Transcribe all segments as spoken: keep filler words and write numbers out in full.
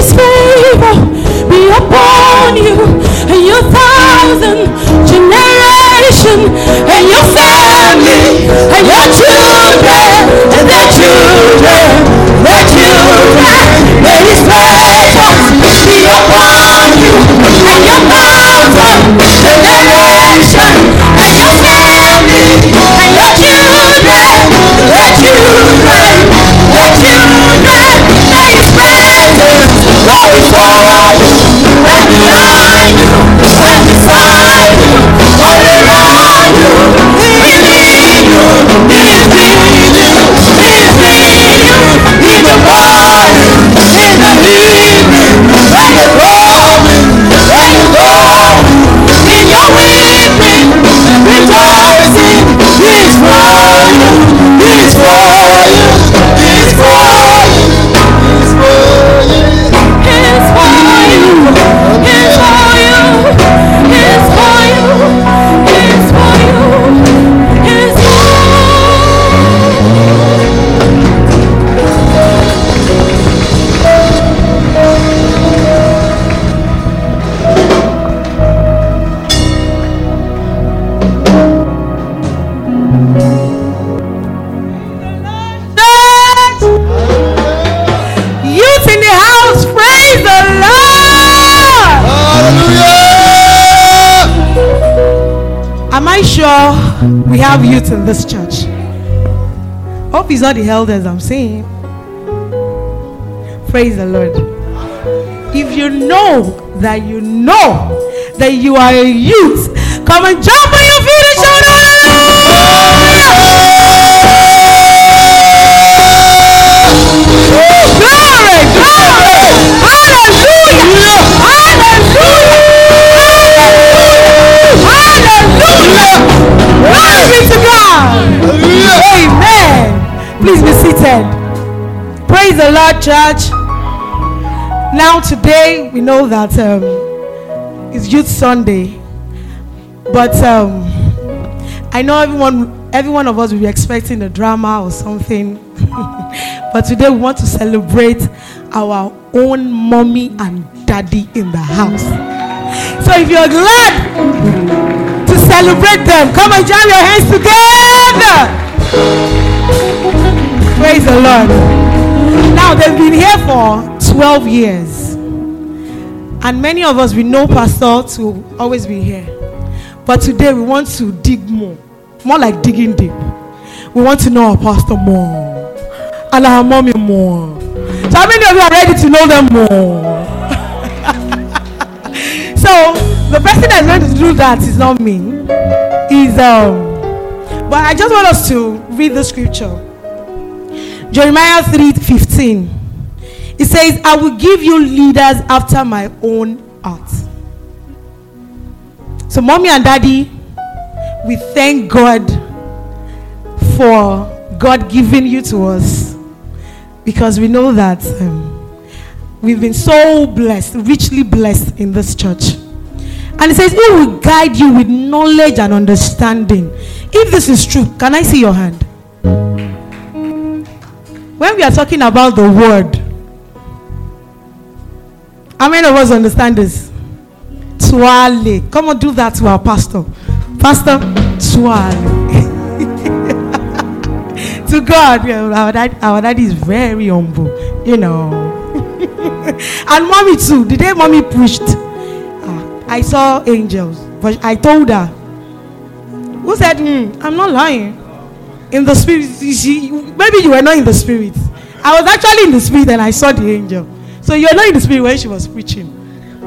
His favor be upon you and your thousand generation and your family and your children and their children, their children. May His favor be upon you and your thousand generation and your family and your children, their children, their children. May His presence rise for you and behind you and beside you, all around you. He needs you, He's needing you, He's needing you in the morning, in the evening, when you go, when you go, in your weeping, rejoicing. He's for you, He's for you, He's for you. We have youth in this church. Hope it's not the elders I'm seeing. Praise the Lord. If you know that you know that you are a youth, come and jump on your feet and shout out. Glory, glory, hallelujah, hallelujah. Glory be to God. Amen. Please be seated. Praise the Lord, church. Now today we know that um, it's Youth Sunday, but um, I know everyone, every one of us will be expecting a drama or something. But today we want to celebrate our own mommy and daddy in the house. So if you're glad to celebrate them, come and jam your hands together. Praise the Lord. Now they've been here for twelve years, and many of us, we know Pastor to always be here, but today we want to dig more, more like digging deep. We want to know our pastor more and our mommy more. So how many of you are ready to know them more? So the person that's going to do that is not me. Is um, but I just want us to read the scripture. Jeremiah three fifteen. It says, "I will give you leaders after my own heart." So, mommy and daddy, we thank God for God giving you to us, because we know that um, we've been so blessed, richly blessed in this church. And it says, "Who will guide you with knowledge and understanding?" If this is true, can I see your hand? When we are talking about the word, how many of us understand this? Twale. Come on, do that to our pastor. Pastor, twale. To God, our dad, our daddy is very humble, you know. And mommy too. The day mommy preached, I saw angels, but I told her. Who said, mm, I'm not lying. In the spirit, she, maybe you were not in the spirit. I was actually in the spirit and I saw the angel. So you were not in the spirit when she was preaching.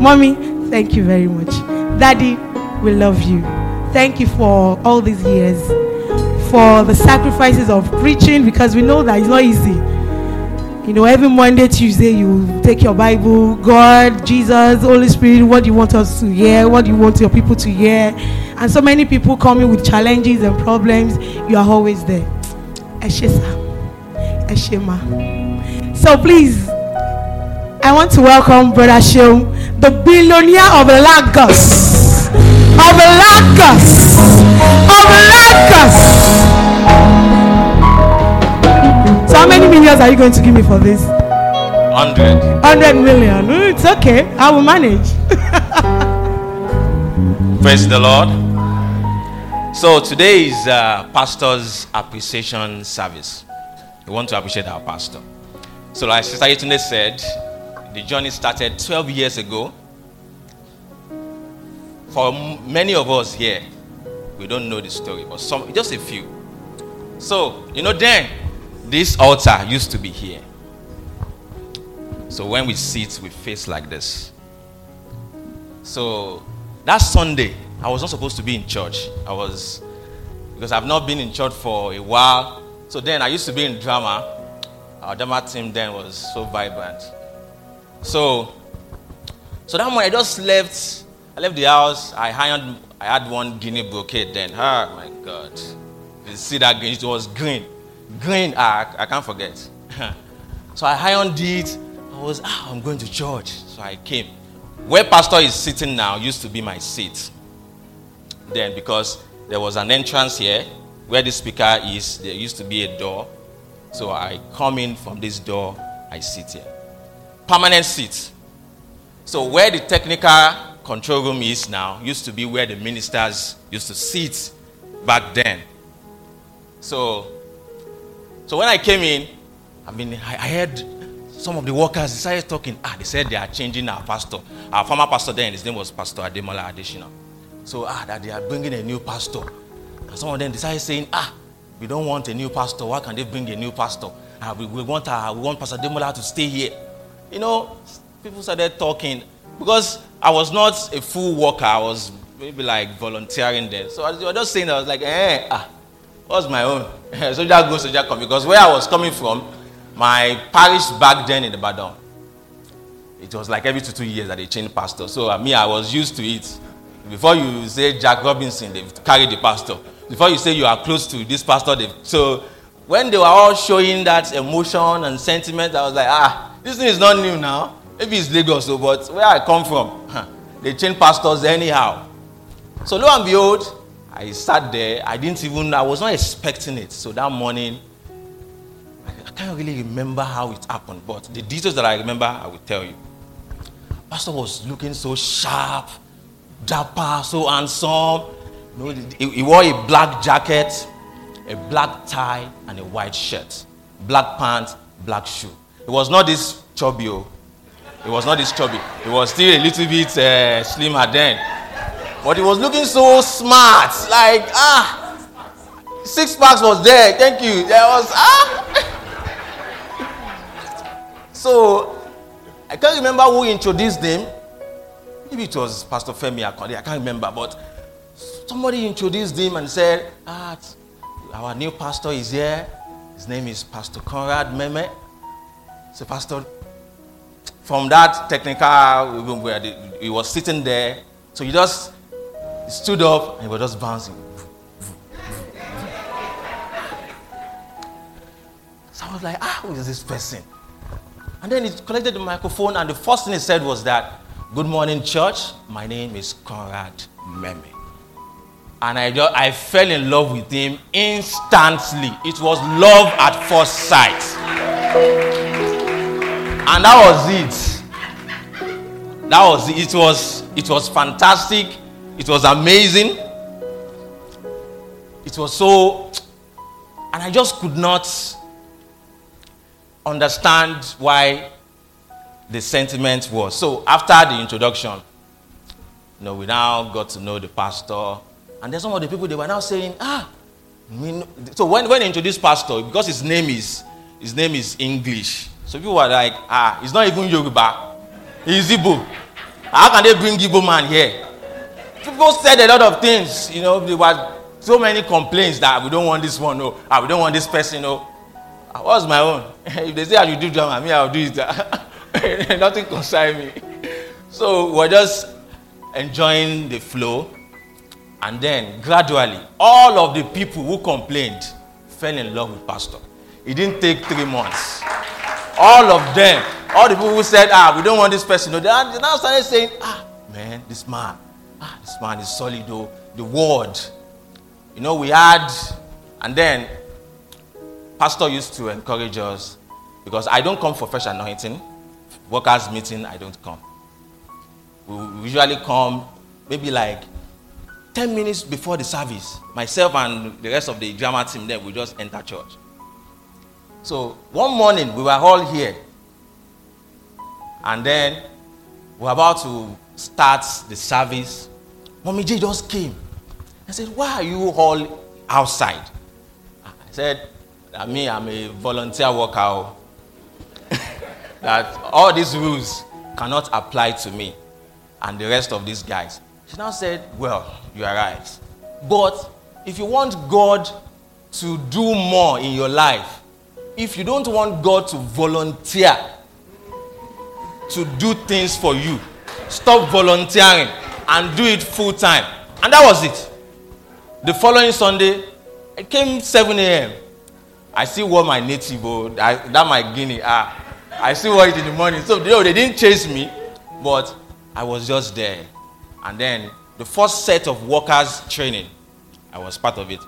Mommy, thank you very much. Daddy, we love you. Thank you for all these years, for the sacrifices of preaching, because we know that it's not easy. You know, every Monday, Tuesday, you take your Bible, God, Jesus, Holy Spirit, what do you want us to hear? What do you want your people to hear? And so many people coming with challenges and problems. You are always there. Eshesa. Eshema. So please, I want to welcome Brother Sheum, the billionaire of Lagos. Of Lagos. Of Lagos. So how many millions are you going to give me for this? Hundred. Hundred million. It's okay. I will manage. Praise the Lord. So today is uh, pastor's appreciation service. We want to appreciate our pastor. So like Sister Yetunde said, the journey started twelve years ago. For many of us here, we don't know the story, but some, just a few. So, you know, then, this altar used to be here. So when we sit, we face like this. So that Sunday, I was not supposed to be in church. I was, because I've not been in church for a while. So then I used to be in drama. Our drama team then was so vibrant. So, so that morning I just left. I left the house. I hired. I had one Guinea brocade then. Oh my God! You see that green? It was green, green. Ah, I, I can't forget. So I hired it. I was. Ah, I'm going to church. So I came. Where pastor is sitting now used to be my seat. Then because there was an entrance here where the speaker is, there used to be a door. So I come in from this door. I sit here. Permanent seat. So where the technical control room is now used to be where the ministers used to sit back then. So, so when I came in, I mean, I, I heard some of the workers decided talking. Ah, they said they are changing our pastor. Our former pastor then, his name was Pastor Ademola Adishina. So ah, that they are bringing a new pastor. And some of them decided saying, ah, we don't want a new pastor. Why can they bring a new pastor? Ah, we, we want our, we want Pastor Ademola to stay here. You know, people started talking because I was not a full worker. I was maybe like volunteering there. So I was just saying, I was like, eh, ah, what's my own? So that goes, so that comes. Because where I was coming from, my parish back then in the Badon, it was like every two, two years that they changed pastor. So I mean, I was used to it. Before you say Jack Robinson, they've carried the pastor. Before you say you are close to this pastor, they've... So when they were all showing that emotion and sentiment, I was like, ah, this thing is not new now. Maybe it's Lagos, so, but where I come from, huh, they change pastors anyhow. So lo and behold, I sat there. I didn't even, I was not expecting it. So that morning, I, I can't really remember how it happened, but the details that I remember, I will tell you. Pastor was looking so sharp, dapper, so handsome. You know, he, he wore a black jacket, a black tie, and a white shirt. Black pants, black shoe. It was not this chubby, oh. It was not this chubby. It was still a little bit uh, slimmer then. But it was looking so smart. Like, ah, six packs was there. Thank you. There was, ah. So, I can't remember who introduced them. Maybe it was Pastor Femi, I can't remember. But somebody introduced them and said, ah, our new pastor is here. His name is Pastor Conrad Memeh. So Pastor, from that technical room where he was sitting there, so he just stood up and he was just bouncing. So I was like, ah, who is this person? And then he collected the microphone and the first thing he said was that, good morning, church. My name is Conrad Memeh. And I, just, I fell in love with him instantly. It was love at first sight. And that was it. That was it. It was, it was fantastic. It was amazing. It was so... And I just could not understand why the sentiment was. So after the introduction, you know, we now got to know the pastor. And then some of the people, they were now saying, ah... So when, when they introduced pastor, because his name is, his name is English... So people were like, ah, it's not even Yoruba. He's Igbo. How can they bring Igbo man here? People said a lot of things. You know, there were so many complaints that we don't want this one, no. Ah, we don't want this person, no. I was my own. If they say I should do drama, me, I'll do it. Nothing concerns me. So we're just enjoying the flow. And then gradually, all of the people who complained fell in love with pastor. It didn't take three months. All of them, all the people who said, ah, we don't want this person, no, they now started saying, ah, man, this man, ah, this man is solid, though. The word. You know, we had, and then, pastor used to encourage us, because I don't come for fresh anointing. workers' meeting, I don't come. We usually come maybe like ten minutes before the service. Myself and the rest of the drama team, then we just enter church. So one morning, we were all here. And then we were about to start the service. Mommy G just came. I said, why are you all outside? I said, I mean, I'm a volunteer worker. That all these rules cannot apply to me and the rest of these guys. She now said, well, you are right. But if you want God to do more in your life, if you don't want God to volunteer to do things for you, stop volunteering and do it full time. And that was it. The following Sunday, it came seven a.m. I still wore my native, oh, that, that my Guinea. Ah, I still wore it in the morning. So you know, they didn't chase me, but I was just there. And then the first set of workers training, I was part of it.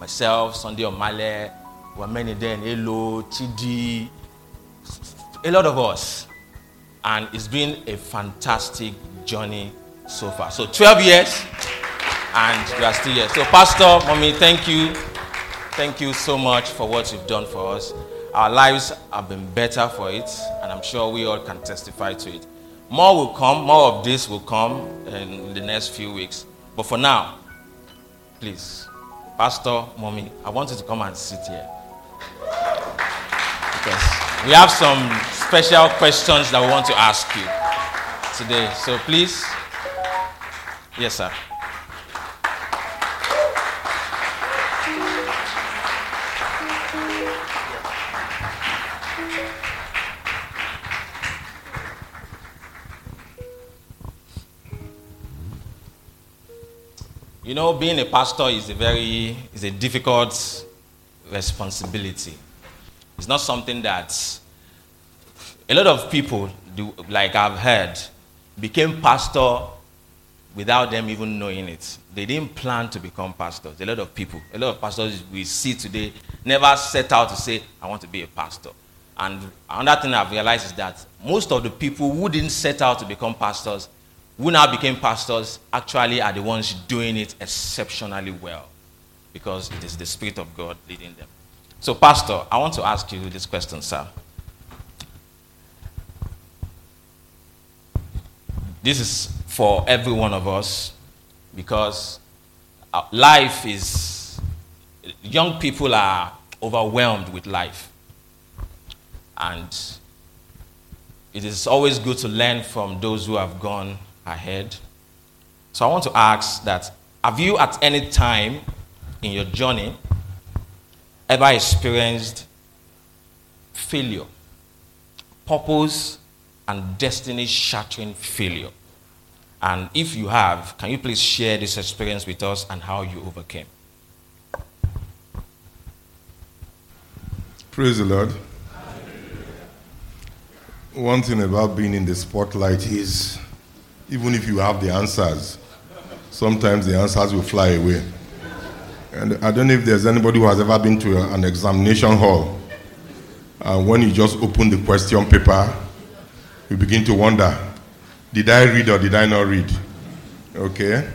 Myself, Sunday Omale, were many then, Elo, T D, a lot of us. And it's been a fantastic journey so far. So twelve years, and we are still here. So Pastor, Mommy, thank you. Thank you so much for what you've done for us. Our lives have been better for it, and I'm sure we all can testify to it. More will come. More of this will come in the next few weeks. But for now, please, Pastor, Mommy, I want you to come and sit here. Because we have some special questions that we want to ask you today. So please. Yes, sir. You know, being a pastor is a very is a difficult responsibility. It's not something that a lot of people do, like I've heard, became pastor without them even knowing it. They didn't plan to become pastors. A lot of people, a lot of pastors we see today never set out to say, I want to be a pastor. And another thing I've realized is that most of the people who didn't set out to become pastors, who now became pastors, actually are the ones doing it exceptionally well, because it is the Spirit of God leading them. So, Pastor, I want to ask you this question, sir. This is for every one of us, because life is, young people are overwhelmed with life. And it is always good to learn from those who have gone ahead. So I want to ask that, have you at any time in your journey ever experienced failure, purpose and destiny shattering failure? And if you have, can you please share this experience with us and how you overcame? Praise the Lord. One thing about being in the spotlight is, even if you have the answers, sometimes the answers will fly away. And I don't know if there's anybody who has ever been to an examination hall, and when you just open the question paper, you begin to wonder, did I read or did I not read? Okay.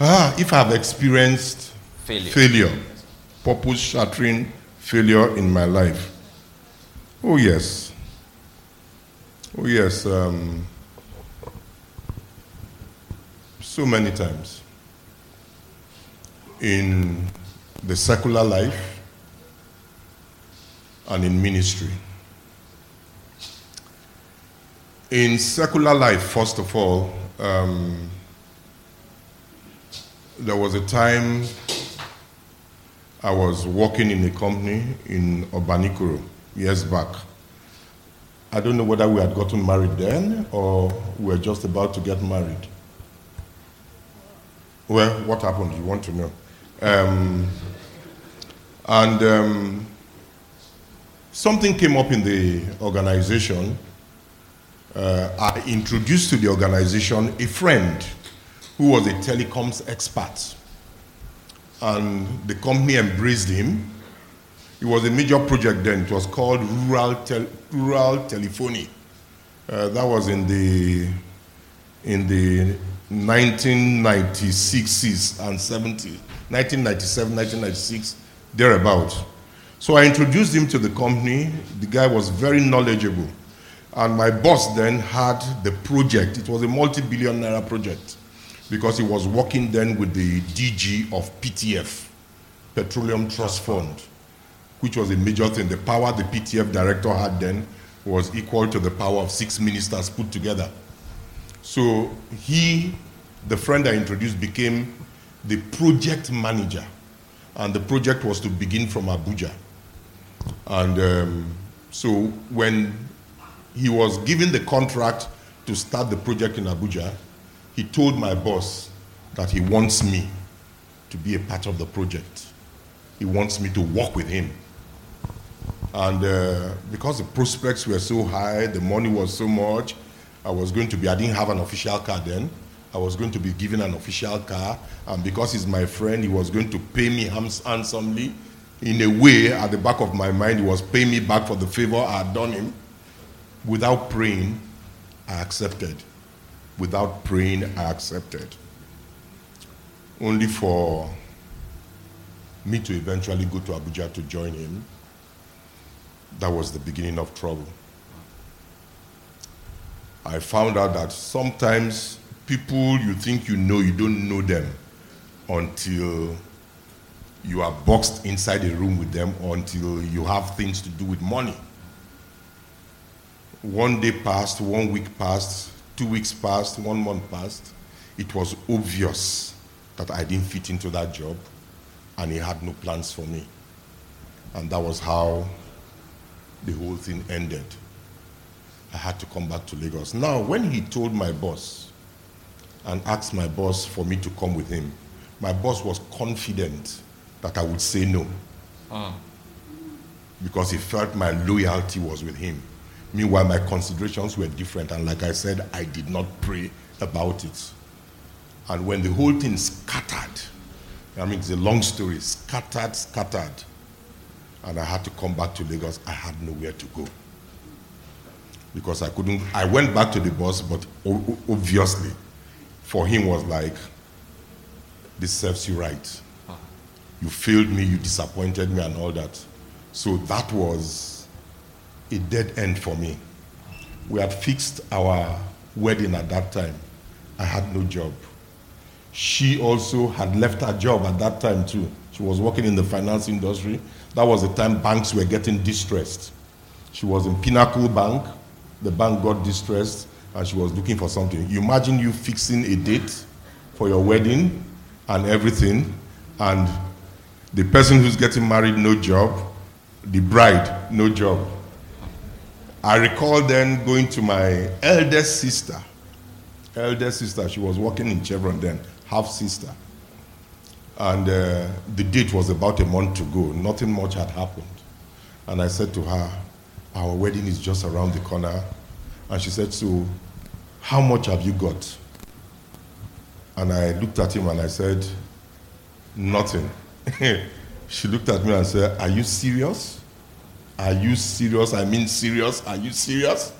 Ah, if I've experienced failure, failure purpose-shattering failure in my life. Oh, yes. Oh, yes. Um, so many times. In the secular life and in ministry. In secular life, first of all, um, there was a time I was working in a company in Obanikoro years back. I don't know whether we had gotten married then or we were just about to get married. Well, what happened? You want to know. Um, and um, something came up in the organization. Uh, I introduced to the organization a friend who was a telecoms expert, and the company embraced him. It was a major project then. It was called Rural Tel- Rural Telephony. Uh, that was in the in the nineteen ninety-sixes and seventies, nineteen ninety-seven, nineteen ninety-six, thereabout. So I introduced him to the company. The guy was very knowledgeable. And my boss then had the project. It was a multi-billion naira project because he was working then with the D G of P T F, Petroleum Trust Fund, which was a major thing. The power the P T F director had then was equal to the power of six ministers put together. So he, the friend I introduced, became the project manager. And the project was to begin from Abuja. And um, so when he was given the contract to start the project in Abuja, he told my boss that he wants me to be a part of the project. He wants me to work with him. And uh, because the prospects were so high, the money was so much, I was going to be, I didn't have an official car then. I was going to be given an official car, and because he's my friend, he was going to pay me handsomely. In a way, at the back of my mind, he was paying me back for the favor I had done him. Without praying, I accepted. Without praying, I accepted. Only for me to eventually go to Abuja to join him. That was the beginning of trouble. I found out that sometimes people you think you know, you don't know them until you are boxed inside a room with them, or until you have things to do with money. One day passed, one week passed, two weeks passed, one month passed. It was obvious that I didn't fit into that job, and he had no plans for me. And that was how the whole thing ended. I had to come back to Lagos. Now, when he told my boss and asked my boss for me to come with him, my boss was confident that I would say no, uh. because he felt my loyalty was with him. Meanwhile, my considerations were different, and like I said, I did not pray about it. And when the whole thing scattered, I mean, it's a long story, scattered, scattered, and I had to come back to Lagos, I had nowhere to go. Because I couldn't, I went back to the boss, but obviously, for him was like, this serves you right. You failed me, you disappointed me and all that. So that was a dead end for me. We had fixed our wedding at that time. I had no job. She also had left her job at that time too. She was working in the finance industry. That was the time banks were getting distressed. She was in Pinnacle Bank. The bank got distressed, and she was looking for something. You imagine you fixing a date for your wedding and everything, and the person who's getting married, no job, the bride, no job. I recall then going to my eldest sister. Eldest sister, she was working in Chevron then, half-sister. And uh, the date was about a month to go. Nothing much had happened. And I said to her, our wedding is just around the corner. And she said, so how much have you got? And I looked at him and I said, nothing. She looked at me and said, are you serious? Are you serious? I mean serious. Are you serious?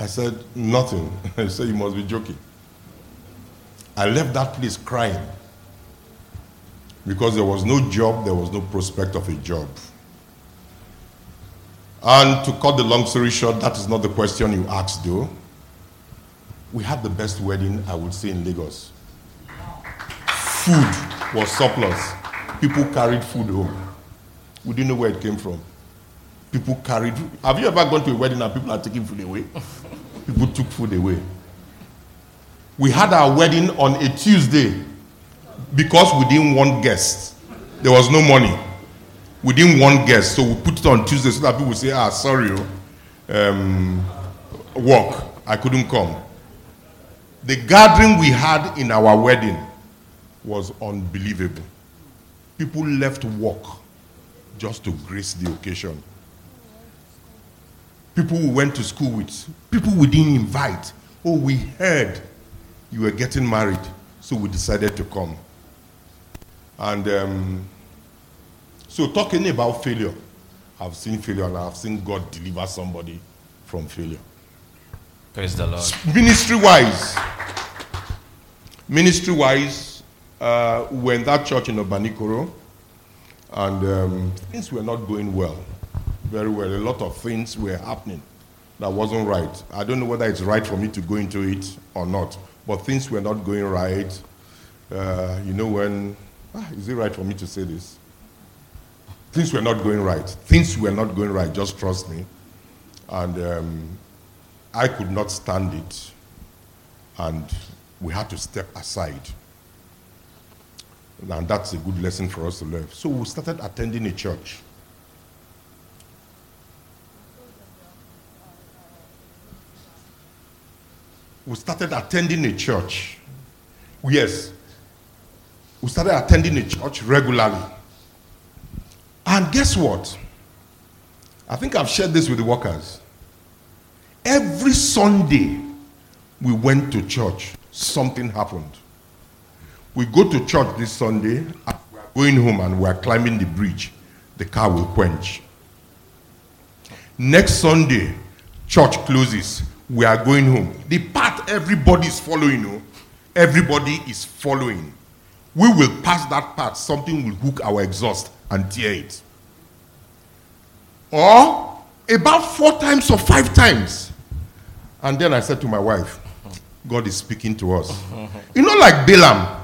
I said, nothing. She said, you must be joking. I left that place crying because there was no job, there was no prospect of a job. And to cut the long story short, that is not the question you asked, though. We had the best wedding, I would say, in Lagos. Food was surplus. People carried food home. We didn't know where it came from. People carried food. Have you ever gone to a wedding and people are taking food away? People took food away. We had our wedding on a Tuesday because we didn't want guests. There was no money. We didn't want guests, so we put it on Tuesday so that people would say, ah, sorry, um, work, I couldn't come. The gathering we had in our wedding was unbelievable. People left work just to grace the occasion. People we went to school with, people we didn't invite. Oh, we heard you were getting married, so we decided to come. And... Um, So talking about failure, I've seen failure and I've seen God deliver somebody from failure. Praise the Lord. Ministry-wise, ministry-wise, uh, we were in that church in Obanikoro, and um, things were not going well, very well. A lot of things were happening that wasn't right. I don't know whether it's right for me to go into it or not, but things were not going right. Uh, you know when, ah, is it right for me to say this? Things were not going right. Things were not going right, just trust me. And um, I could not stand it. And we had to step aside. And that's a good lesson for us to learn. So we started attending a church. We started attending a church. Yes. We started attending a church regularly. And guess what? I think I've shared this with the workers. Every Sunday, we went to church. Something happened. We go to church this Sunday, and we are going home and we are climbing the bridge. The car will quench. Next Sunday, church closes. We are going home. The path everybody is following, oh, everybody is following. We will pass that path. Something will hook our exhaust and tear it. Or about four times or five times. And then I said to my wife, God is speaking to us. You know, like Balaam.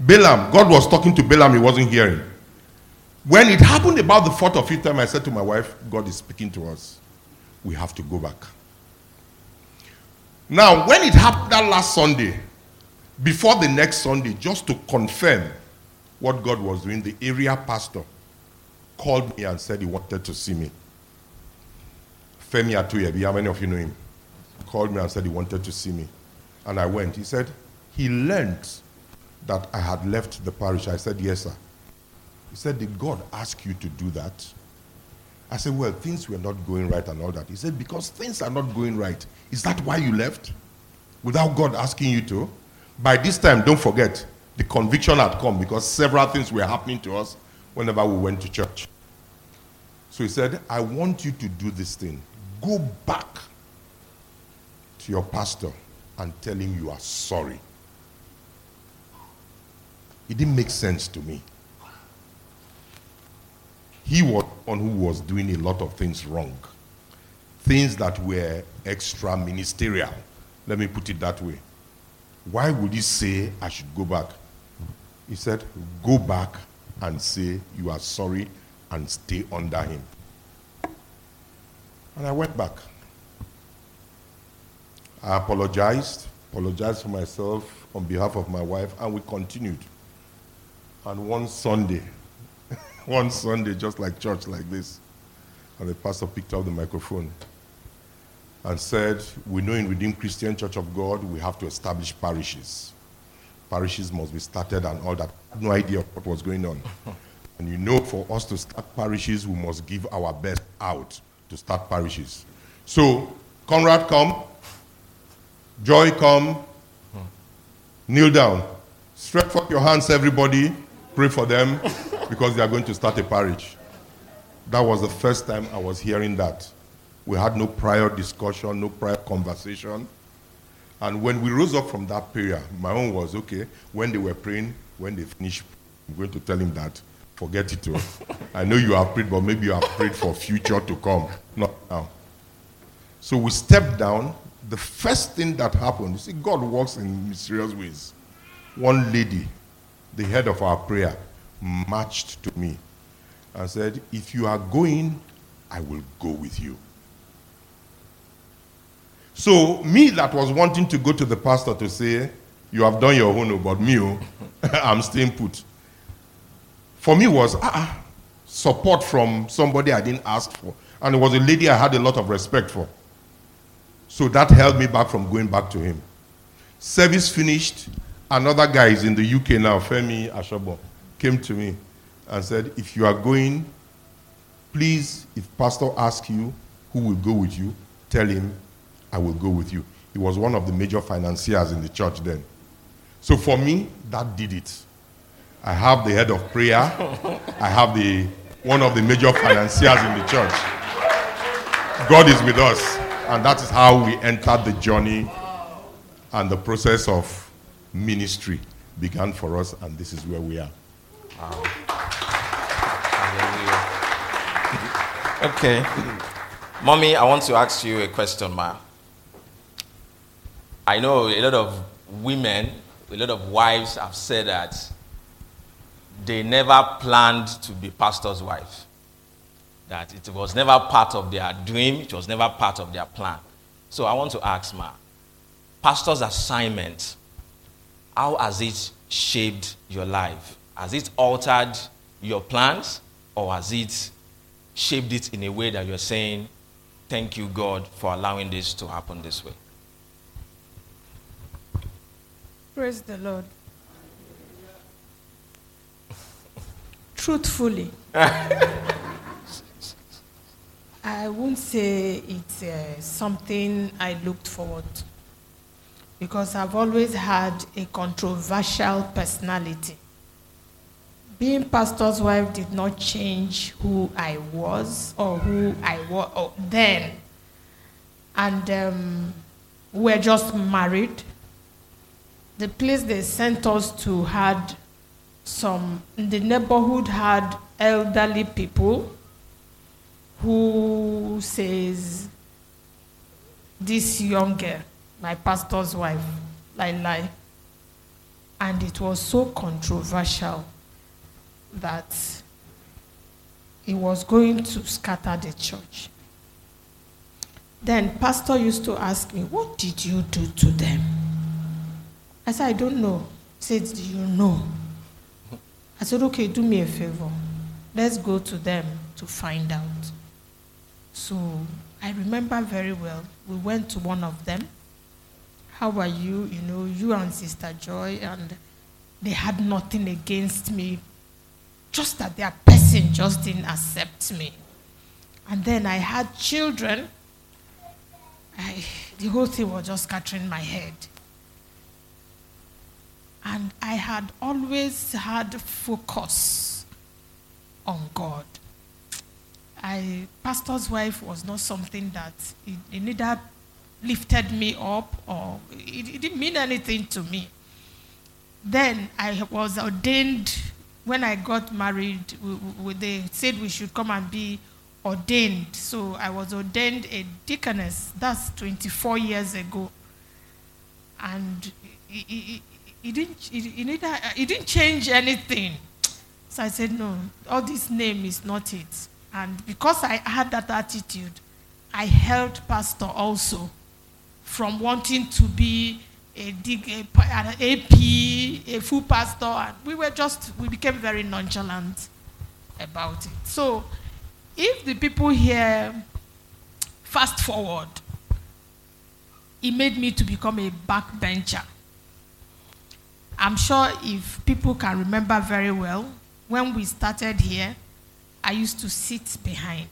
Balaam, God was talking to Balaam, he wasn't hearing. When it happened about the fourth or fifth time, I said to my wife, God is speaking to us. We have to go back. Now, when it happened that last Sunday, before the next Sunday, just to confirm what God was doing, the area pastor called me and said he wanted to see me. Femi Atuyebi, how many of you know him? Called me and said he wanted to see me. And I went. He said, he learned that I had left the parish. I said, yes, sir. He said, did God ask you to do that? I said, well, things were not going right and all that. He said, because things are not going right. Is that why you left? Without God asking you to? By this time, don't forget, the conviction had come because several things were happening to us whenever we went to church. So he said, I want you to do this thing. Go back to your pastor and tell him you are sorry. It didn't make sense to me. He was one who was doing a lot of things wrong. Things that were extra ministerial. Let me put it that way. Why would he say I should go back? He said, go back and say you are sorry and stay under him. And I went back. I apologized, apologized for myself on behalf of my wife, and we continued. And one Sunday, one Sunday, just like church, like this, and the pastor picked up the microphone and said, we know in Redeemed Christian Church of God, we have to establish parishes. Parishes must be started and all that. I had no idea what was going on. And you know, for us to start parishes, we must give our best out to start parishes. So, Conrad, come. Joy, come. Hmm. Kneel down. Stretch up your hands, everybody. Pray for them, because they are going to start a parish. That was the first time I was hearing that. We had no prior discussion, no prior conversation. And when we rose up from that prayer, my own was, okay, when they were praying, when they finished, I'm going to tell him that. Forget it all. I know you have prayed, but maybe you have prayed for future to come. Not now. So we stepped down. The first thing that happened, you see, God works in mysterious ways. One lady, the head of our prayer, marched to me and said, if you are going, I will go with you. So me that was wanting to go to the pastor to say, you have done your own, but me, I'm staying put. For me was uh-uh, support from somebody I didn't ask for. And it was a lady I had a lot of respect for. So that held me back from going back to him. Service finished. Another guy is in the U K now, Femi Ashobo, came to me and said, if you are going, please, if pastor asks you who will go with you, tell him I will go with you. He was one of the major financiers in the church then. So for me, that did it. I have the head of prayer. I have the one of the major financiers in the church. God is with us. And that is how we entered the journey, and the process of ministry began for us, and this is where we are. Wow. Hallelujah. Okay. Mommy, I want to ask you a question, ma. I know a lot of women, a lot of wives have said that they never planned to be pastor's wife. That it was never part of their dream, it was never part of their plan. So I want to ask, ma, pastor's assignment, how has it shaped your life? Has it altered your plans, or has it shaped it in a way that you're saying, thank you, God, for allowing this to happen this way? Praise the Lord. Truthfully, I won't say it's uh, something I looked forward to, because I've always had a controversial personality. Being pastor's wife did not change who I was or who I was then. And um, we're just married. The place they sent us to had some, the neighborhood had elderly people who says, this young girl, my pastor's wife, lie, lie. And it was so controversial that it was going to scatter the church. Then pastor used to ask me, what did you do to them? I said, I don't know. He said, do you know? I said, okay, do me a favor. Let's go to them to find out. So I remember very well, we went to one of them. How are you? You know, you and Sister Joy, and they had nothing against me. Just that their person just didn't accept me. And then I had children. I, the whole thing was just scattering my head. And I had always had focus on God. I, pastor's wife was not something that it, it neither lifted me up or it, it didn't mean anything to me. Then I was ordained. When I got married, we, we, they said we should come and be ordained. So I was ordained a deaconess. That's twenty-four years ago. And it, it, it, didn't, it, it, neither, it didn't change anything. So I said, no, all this name is not it. And because I had that attitude, I held pastor also from wanting to be a, an A P, a full pastor. And we were just, we became very nonchalant about it. So if the people here fast forward, it made me to become a backbencher. I'm sure if people can remember very well, when we started here, I used to sit behind.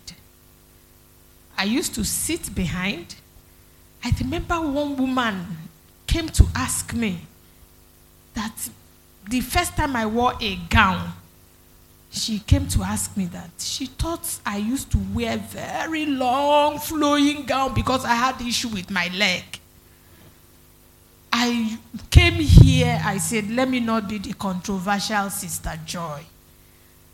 I used to sit behind. I remember one woman came to ask me that the first time I wore a gown, she came to ask me that she thought I used to wear very long flowing gown because I had issue with my leg. I came here, I said, let me not be the controversial Sister Joy.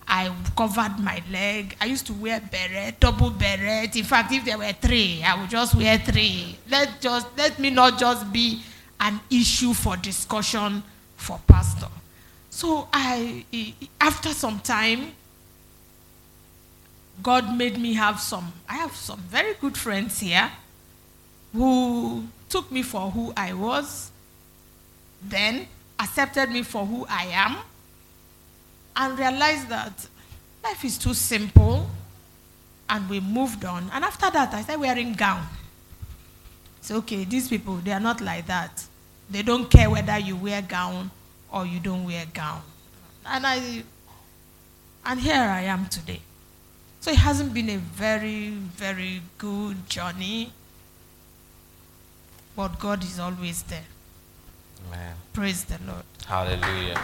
I covered my leg. I used to wear beret, double beret. In fact, if there were three, I would just wear three. Let just let me not just be an issue for discussion for pastor. So I, after some time, God made me have some, I have some very good friends here who took me for who I was, then accepted me for who I am, and realized that life is too simple, and we moved on. And after that, I started wearing gown. So, okay, these people, they are not like that. They don't care whether you wear gown or you don't wear gown. And I, and here I am today. So it hasn't been a very, very good journey, but God is always there. Amen. Praise the Lord. Hallelujah.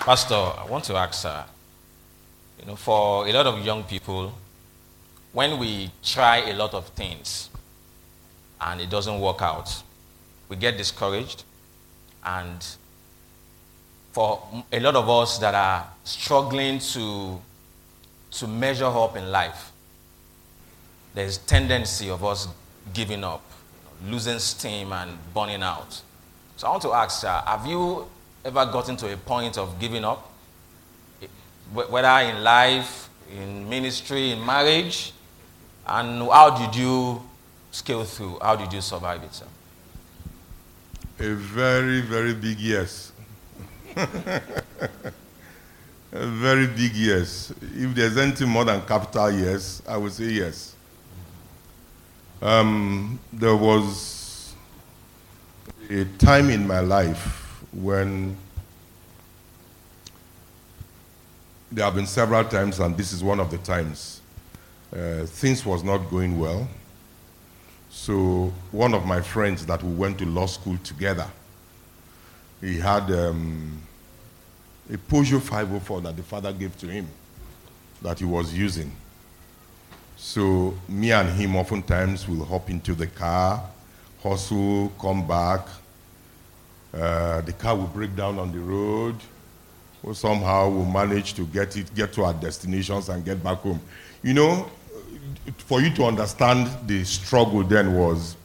Pastor, I want to ask, sir, you know, for a lot of young people, when we try a lot of things and it doesn't work out, we get discouraged. And for a lot of us that are struggling to, to measure up in life, there's tendency of us giving up, losing steam and burning out. So I want to ask, uh, have you ever gotten to a point of giving up? Whether in life, in ministry, in marriage, and how did you scale through? How did you survive it, sir? A very, very big yes. A very big yes. If there's anything more than capital yes, I would say yes. Um, there was a time in my life when there have been several times, and this is one of the times, uh, things was not going well. So one of my friends that we went to law school together, he had um, a Peugeot five oh four that the father gave to him that he was using. So me and him oftentimes will hop into the car, hustle, come back. Uh, the car will break down on the road. Well, somehow we'll manage to get it, get to our destinations and get back home. You know, for you to understand the struggle then was,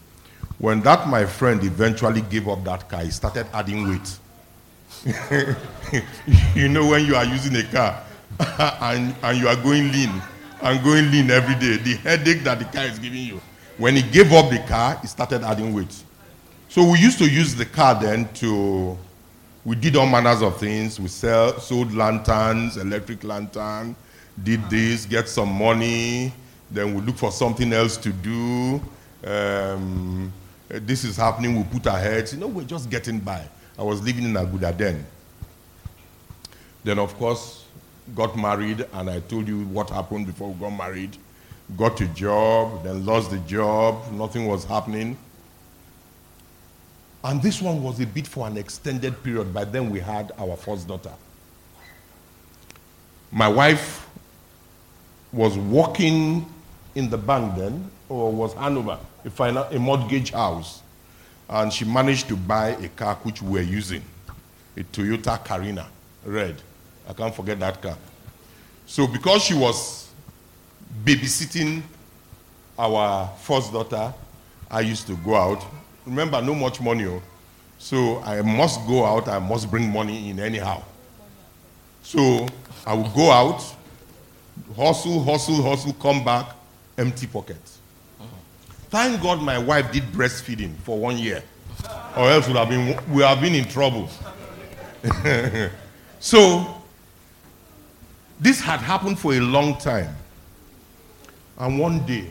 when that my friend eventually gave up that car, he started adding weight. You know, when you are using a car and, and you are going lean, and going lean every day, the headache that the car is giving you. When he gave up the car, he started adding weight. So we used to use the car then to, we did all manners of things. We sell, sold lanterns, electric lantern, did this, get some money, then we look for something else to do. Um, this is happening, we put our heads, you know, we're just getting by. I was living in Aguda then. Then of course, got married, and I told you what happened before we got married. Got a job, then lost the job, nothing was happening. And this one was a bit for an extended period. By then we had our first daughter. My wife was working in the bank then, or was Hanover, a, final, a mortgage house, and she managed to buy a car which we were using, a Toyota Carina, red. I can't forget that car. So because she was babysitting our first daughter, I used to go out. Remember, no much money. So I must go out, I must bring money in anyhow. So I would go out, hustle, hustle, hustle, come back, empty pocket. Thank God my wife did breastfeeding for one year, or else we would have been, we have been in trouble. So this had happened for a long time. And one day,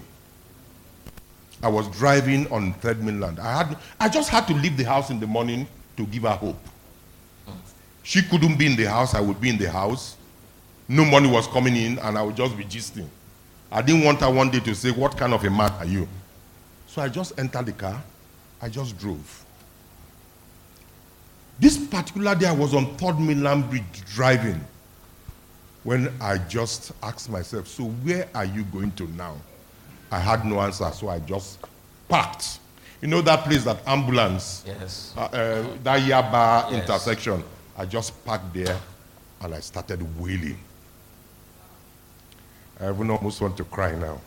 I was driving on Third Mainland. I had, I just had to leave the house in the morning to give her hope. She couldn't be in the house, I would be in the house. No money was coming in, and I would just be gisting. I didn't want her one day to say, what kind of a man are you? So I just entered the car, I just drove. This particular day, I was on Third Mainland Bridge driving, when I just asked myself, so where are you going to now? I had no answer, so I just parked. You know that place, that ambulance? Yes. Uh, uh, that Yaba yes. intersection. I just parked there, and I started wailing. I even almost want to cry now.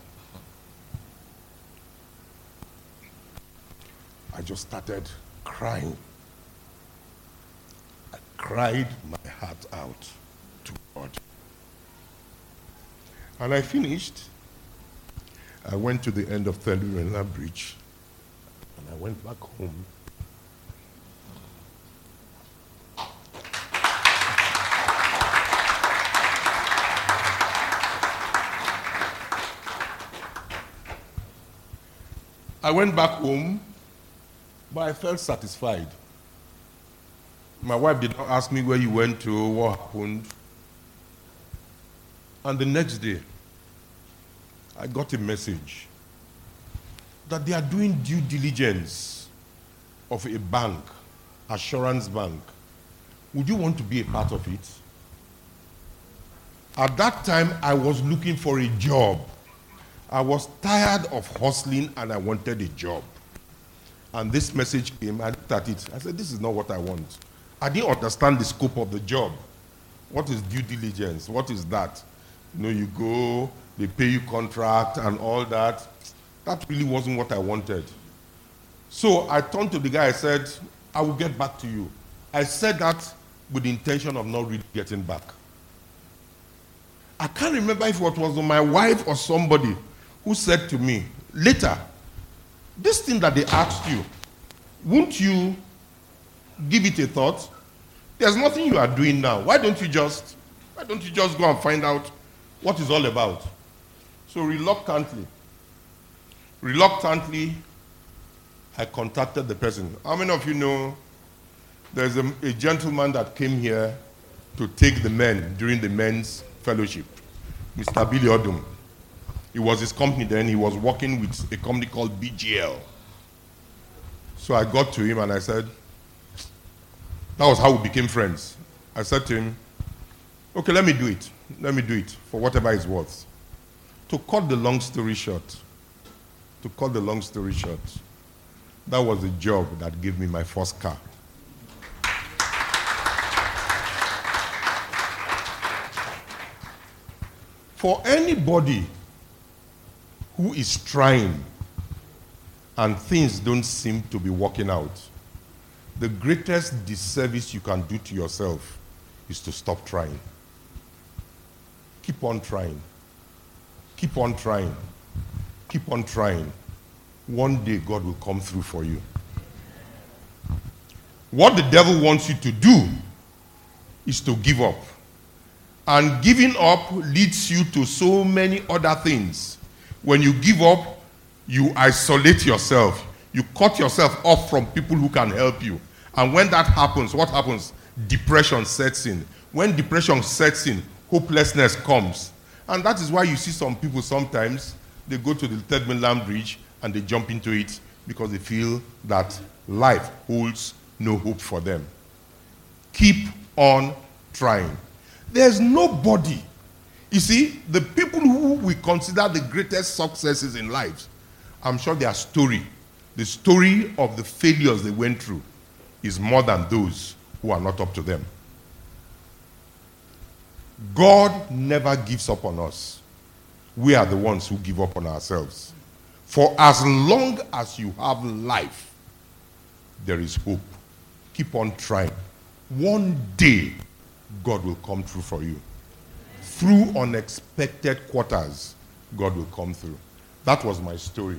I just started crying. I cried my heart out to God. And I finished. I went to the end of Third Mainland Bridge, and I went back home. I went back home, but I felt satisfied. My wife did not ask me where you went to, what happened. And the next day, I got a message that they are doing due diligence of a bank, Assurance Bank. Would you want to be a part of it? At that time, I was looking for a job. I was tired of hustling and I wanted a job. And this message came, I looked at it. I said, this is not what I want. I didn't understand the scope of the job. What is due diligence? What is that? You know, you go, they pay you contract and all that. That really wasn't what I wanted. So I turned to the guy, I said, I will get back to you. I said that with the intention of not really getting back. I can't remember if it was my wife or somebody who said to me, later, this thing that they asked you, won't you give it a thought? There's nothing you are doing now. Why don't you just, why don't you just go and find out what it's all about? So reluctantly, reluctantly, I contacted the person. How many of you know there's a, a gentleman that came here to take the men during the men's fellowship, Mister Billy Odum. It was his company then. He was working with a company called B G L. So I got to him and I said, that was how we became friends. I said to him, okay, let me do it. Let me do it for whatever it's worth. To cut the long story short, to cut the long story short, that was the job that gave me my first car. For anybody who is trying and things don't seem to be working out, the greatest disservice you can do to yourself is to stop trying. Keep on trying. Keep on trying. Keep on trying. One day God will come through for you. What the devil wants you to do is to give up. And giving up leads you to so many other things. When you give up, you isolate yourself. You cut yourself off from people who can help you. And when that happens, what happens? Depression sets in. When depression sets in, hopelessness comes. And that is why you see some people sometimes, they go to the Third Mainland Bridge and they jump into it because they feel that life holds no hope for them. Keep on trying. There's nobody. You see, the people who we consider the greatest successes in life, I'm sure their story, the story of the failures they went through, is more than those who are not up to them. God never gives up on us. We are the ones who give up on ourselves. For as long as you have life, there is hope. Keep on trying. One day, God will come through for you. Through unexpected quarters, God will come through. That was my story.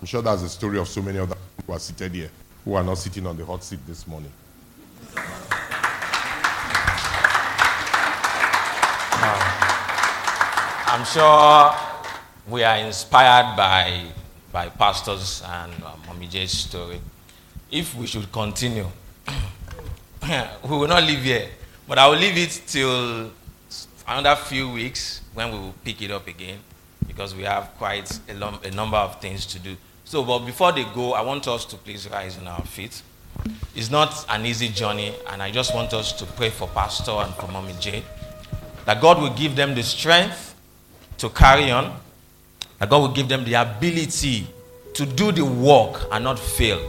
I'm sure that's the story of so many other people who are seated here, who are not sitting on the hot seat this morning. I'm sure we are inspired by, by pastors and um, Mommy Jay's story. If we should continue, we will not leave here. But I will leave it till another few weeks when we will pick it up again, because we have quite a, lum- a number of things to do. So, but before they go, I want us to please rise on our feet. It's not an easy journey, and I just want us to pray for Pastor and for Mommy Jay, that God will give them the strength to carry on, that God will give them the ability to do the work and not fail.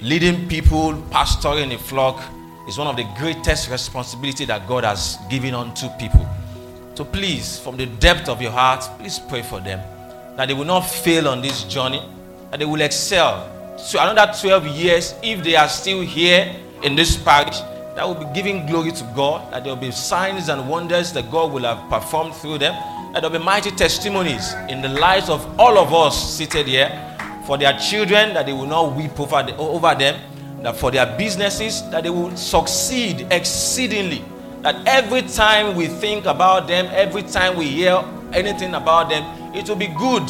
Leading people, pastoring a flock, is one of the greatest responsibilities that God has given unto people. So please, from the depth of your heart, please pray for them, that they will not fail on this journey, that they will excel. So another twelve years, if they are still here in this parish, that will be giving glory to God, that there will be signs and wonders that God will have performed through them, that there will be mighty testimonies in the lives of all of us seated here, for their children, that they will not weep over, the, over them, that for their businesses, that they will succeed exceedingly. That every time we think about them, every time we hear anything about them, it will be good.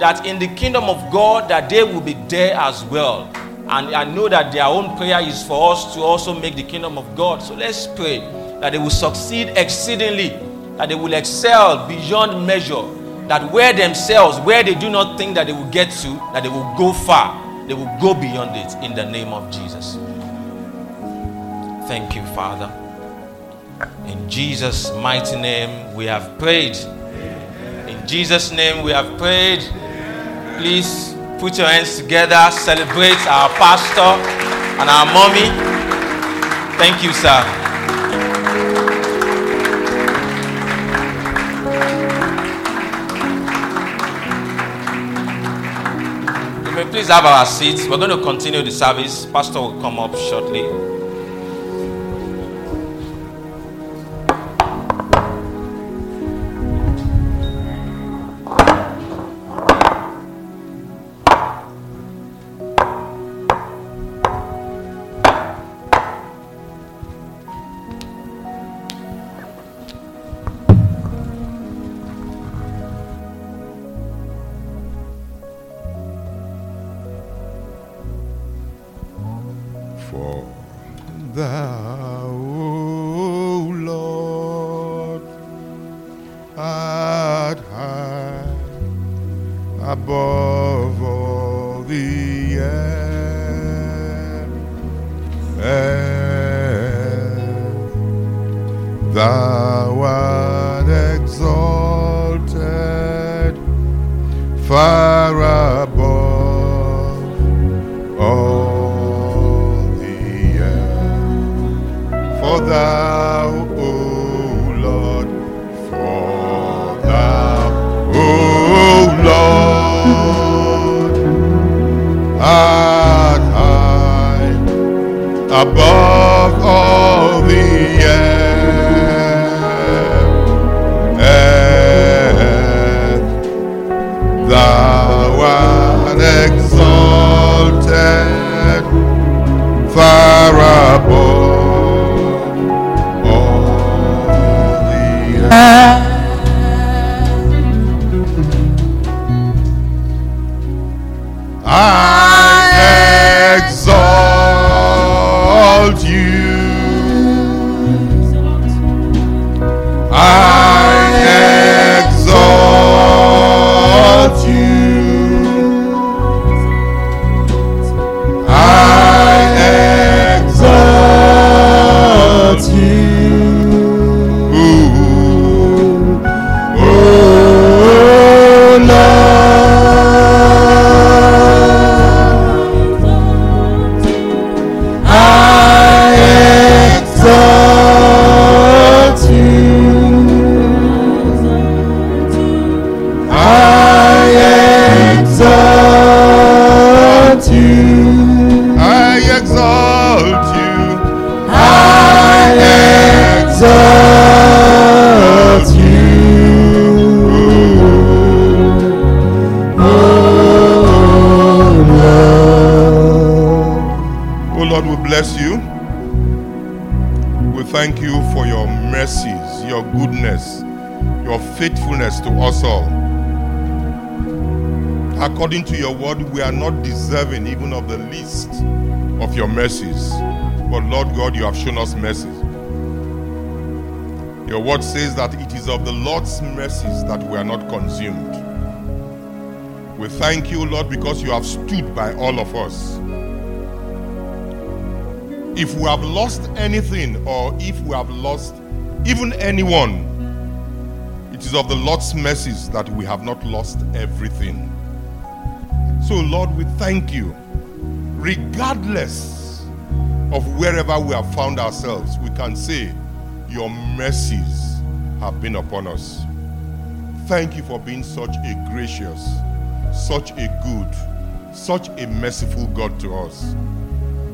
That in the kingdom of God, that they will be there as well. And I know that their own prayer is for us to also make the kingdom of God. So let's pray that they will succeed exceedingly, that they will excel beyond measure, that where themselves, where they do not think that they will get to, that they will go far. They will go beyond it in the name of Jesus. Thank you, Father. In Jesus' mighty name, we have prayed. In Jesus' name we have prayed. Please put your hands together, celebrate our pastor and our mommy. Thank you, sir. You may please have our seats. We're going to continue the service. Pastor will come up shortly. According to your word, we are not deserving even of the least of your mercies. But Lord God, you have shown us mercy. Your word says that it is of the Lord's mercies that we are not consumed. We thank you, Lord, because you have stood by all of us. If we have lost anything, or if we have lost even anyone, it is of the Lord's mercies that we have not lost everything. So, Lord, we thank you. Regardless of wherever we have found ourselves, we can say your mercies have been upon us. Thank you for being such a gracious, such a good, such a merciful God to us.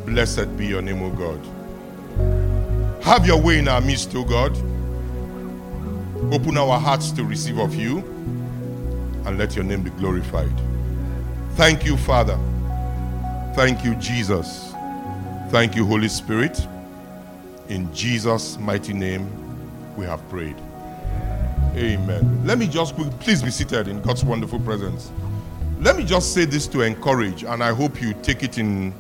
Blessed be your name, O God. Have your way in our midst, O God. Open our hearts to receive of you, and let your name be glorified. Thank you, Father. Thank you, Jesus. Thank you, Holy Spirit. In Jesus' mighty name, we have prayed. Amen. Let me just, please be seated in God's wonderful presence. Let me just say this to encourage, and I hope you take it in,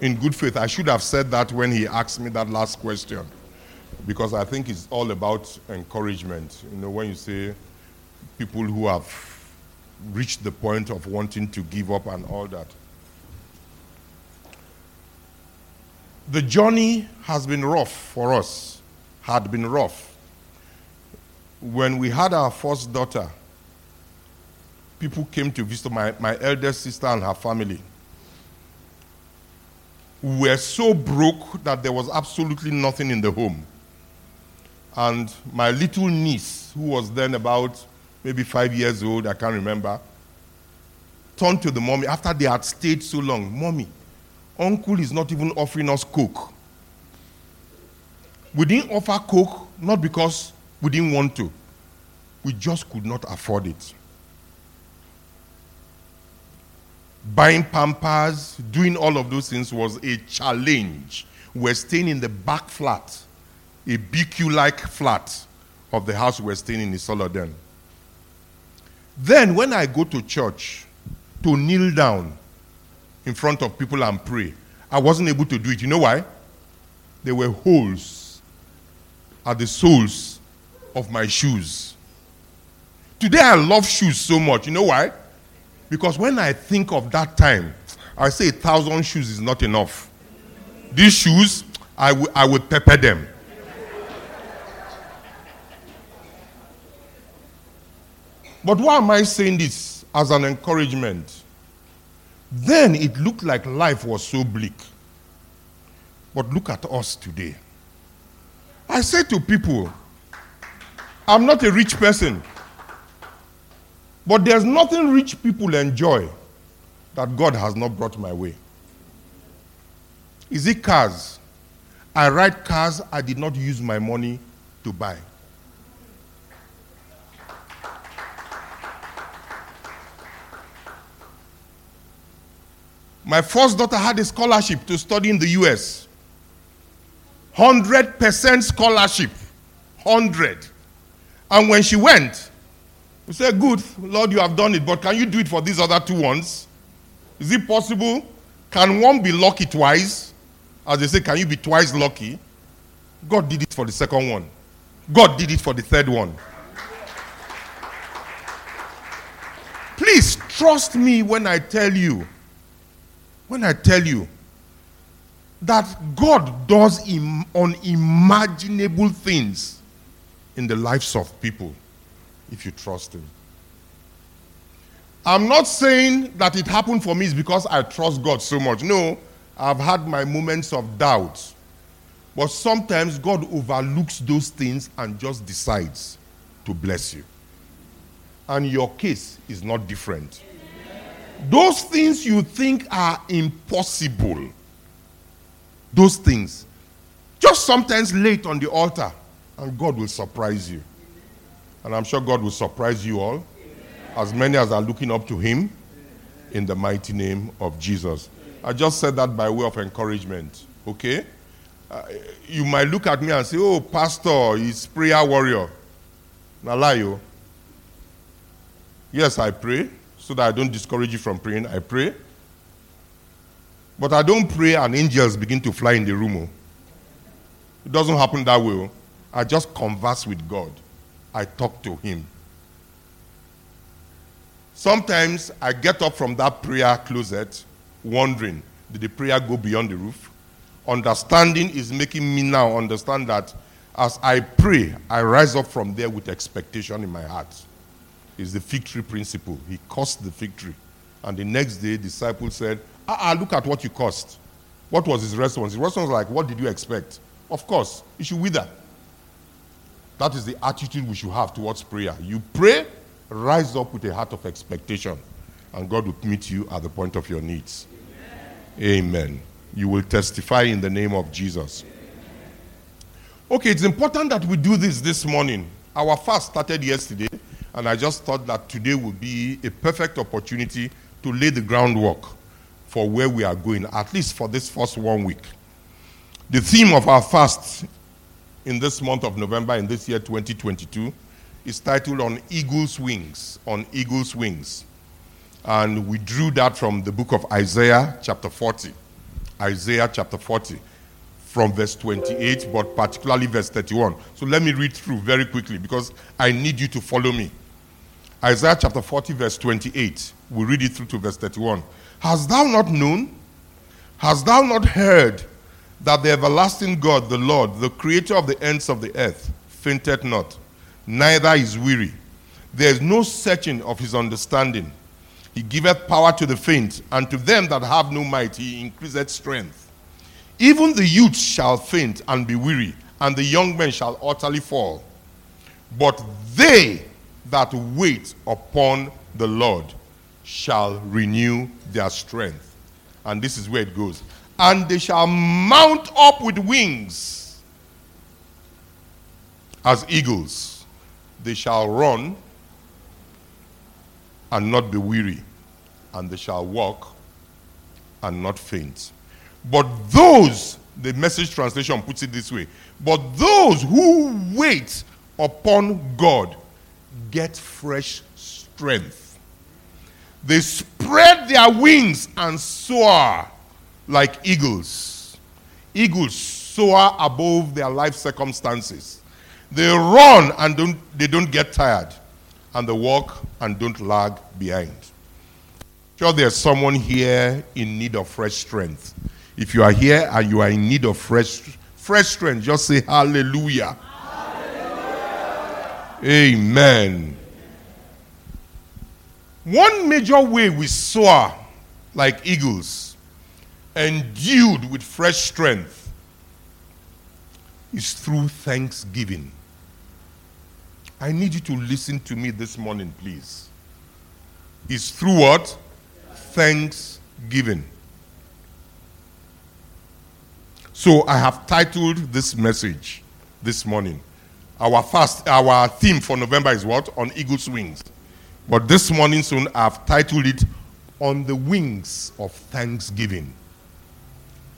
in good faith. I should have said that when he asked me that last question, because I think it's all about encouragement. You know, when you say people who have reached the point of wanting to give up and all that. The journey has been rough for us, had been rough. When we had our first daughter, people came to visit my, my eldest sister and her family. We were so broke that there was absolutely nothing in the home. And my little niece, who was then about maybe five years old, I can't remember, turned to the mommy after they had stayed so long. Mommy, uncle is not even offering us Coke. We didn't offer Coke, not because we didn't want to. We just could not afford it. Buying Pampers, doing all of those things was a challenge. We're staying in the back flat, a B Q-like flat of the house we're staying in Isolodern. Then when I go to church to kneel down in front of people and pray, I wasn't able to do it. You know why? There were holes at the soles of my shoes. Today I love shoes so much. You know why? Because when I think of that time, I say a thousand shoes is not enough. These shoes, I will, I will pepper them. But why am I saying this? As an encouragement. Then it looked like life was so bleak. But look at us today. I say to people, I'm not a rich person. But there's nothing rich people enjoy that God has not brought my way. Is it cars? I ride cars I did not use my money to buy. My first daughter had a scholarship to study in the U S. one hundred percent scholarship. one hundred. And when she went, we said, good, Lord, you have done it, but can you do it for these other two ones? Is it possible? Can one be lucky twice? As they say, can you be twice lucky? God did it for the second one. God did it for the third one. Please trust me when I tell you, when I tell you that God does im- unimaginable things in the lives of people. If you trust him. I'm not saying that it happened for me is because I trust God so much. No, I've had my moments of doubt. But sometimes God overlooks those things and just decides to bless you. And your case is not different. Those things you think are impossible, those things, just sometimes lay it on the altar and God will surprise you. And I'm sure God will surprise you all, as many as are looking up to him, in the mighty name of Jesus. I just said that by way of encouragement, okay? Uh, you might look at me and say, oh, pastor, he's prayer warrior. Na lie. Yes, I pray, so that I don't discourage you from praying. I pray. But I don't pray and angels begin to fly in the room. It doesn't happen that way. I just converse with God. I talk to him. Sometimes I get up from that prayer closet wondering, did the prayer go beyond the roof? Understanding is making me now understand that as I pray, I rise up from there with expectation in my heart. It's the fig tree principle. He cursed the fig tree. And the next day, disciples said, ah, ah, look at what you cursed. What was his response? His response was like, what did you expect? Of course, it should wither. That is the attitude we should have towards prayer. You pray, rise up with a heart of expectation, and God will meet you at the point of your needs. Amen. Amen. You will testify in the name of Jesus. Amen. Okay, it's important that we do this this morning. Our fast started yesterday, and I just thought that today would be a perfect opportunity to lay the groundwork for where we are going, at least for this first one week. The theme of our fast in this month of November, in this year twenty twenty-two, is titled On Eagle's Wings, On Eagle's Wings. And we drew that from the book of Isaiah, chapter forty. Isaiah, chapter forty, from verse twenty-eight, but particularly verse thirty-one. So let me read through very quickly, because I need you to follow me. Isaiah, chapter forty, verse twenty-eight. We read it through to verse thirty-one. Hast thou not known? Hast thou not heard? That the everlasting God, the Lord, the creator of the ends of the earth, fainteth not, neither is weary. There is no searching of his understanding. He giveth power to the faint, and to them that have no might he increaseth strength. Even the youth shall faint and be weary, and the young men shall utterly fall. But they that wait upon the Lord shall renew their strength. And this is where it goes. And they shall mount up with wings as eagles. They shall run and not be weary, and they shall walk and not faint. But those, the Message translation puts it this way, but those who wait upon God get fresh strength. They spread their wings and soar like eagles. Eagles soar above their life circumstances. They run and don't, they don't get tired. And they walk and don't lag behind. Sure, there's someone here in need of fresh strength. If you are here and you are in need of fresh fresh strength, just say hallelujah. Hallelujah. Amen. One major way we soar like eagles, endued with fresh strength, is through thanksgiving. I need you to listen to me this morning, please. It's through what? Thanksgiving. So I have titled this message this morning. Our fast, our theme for November is what? On eagle's wings. But this morning soon I've titled it On the Wings of Thanksgiving.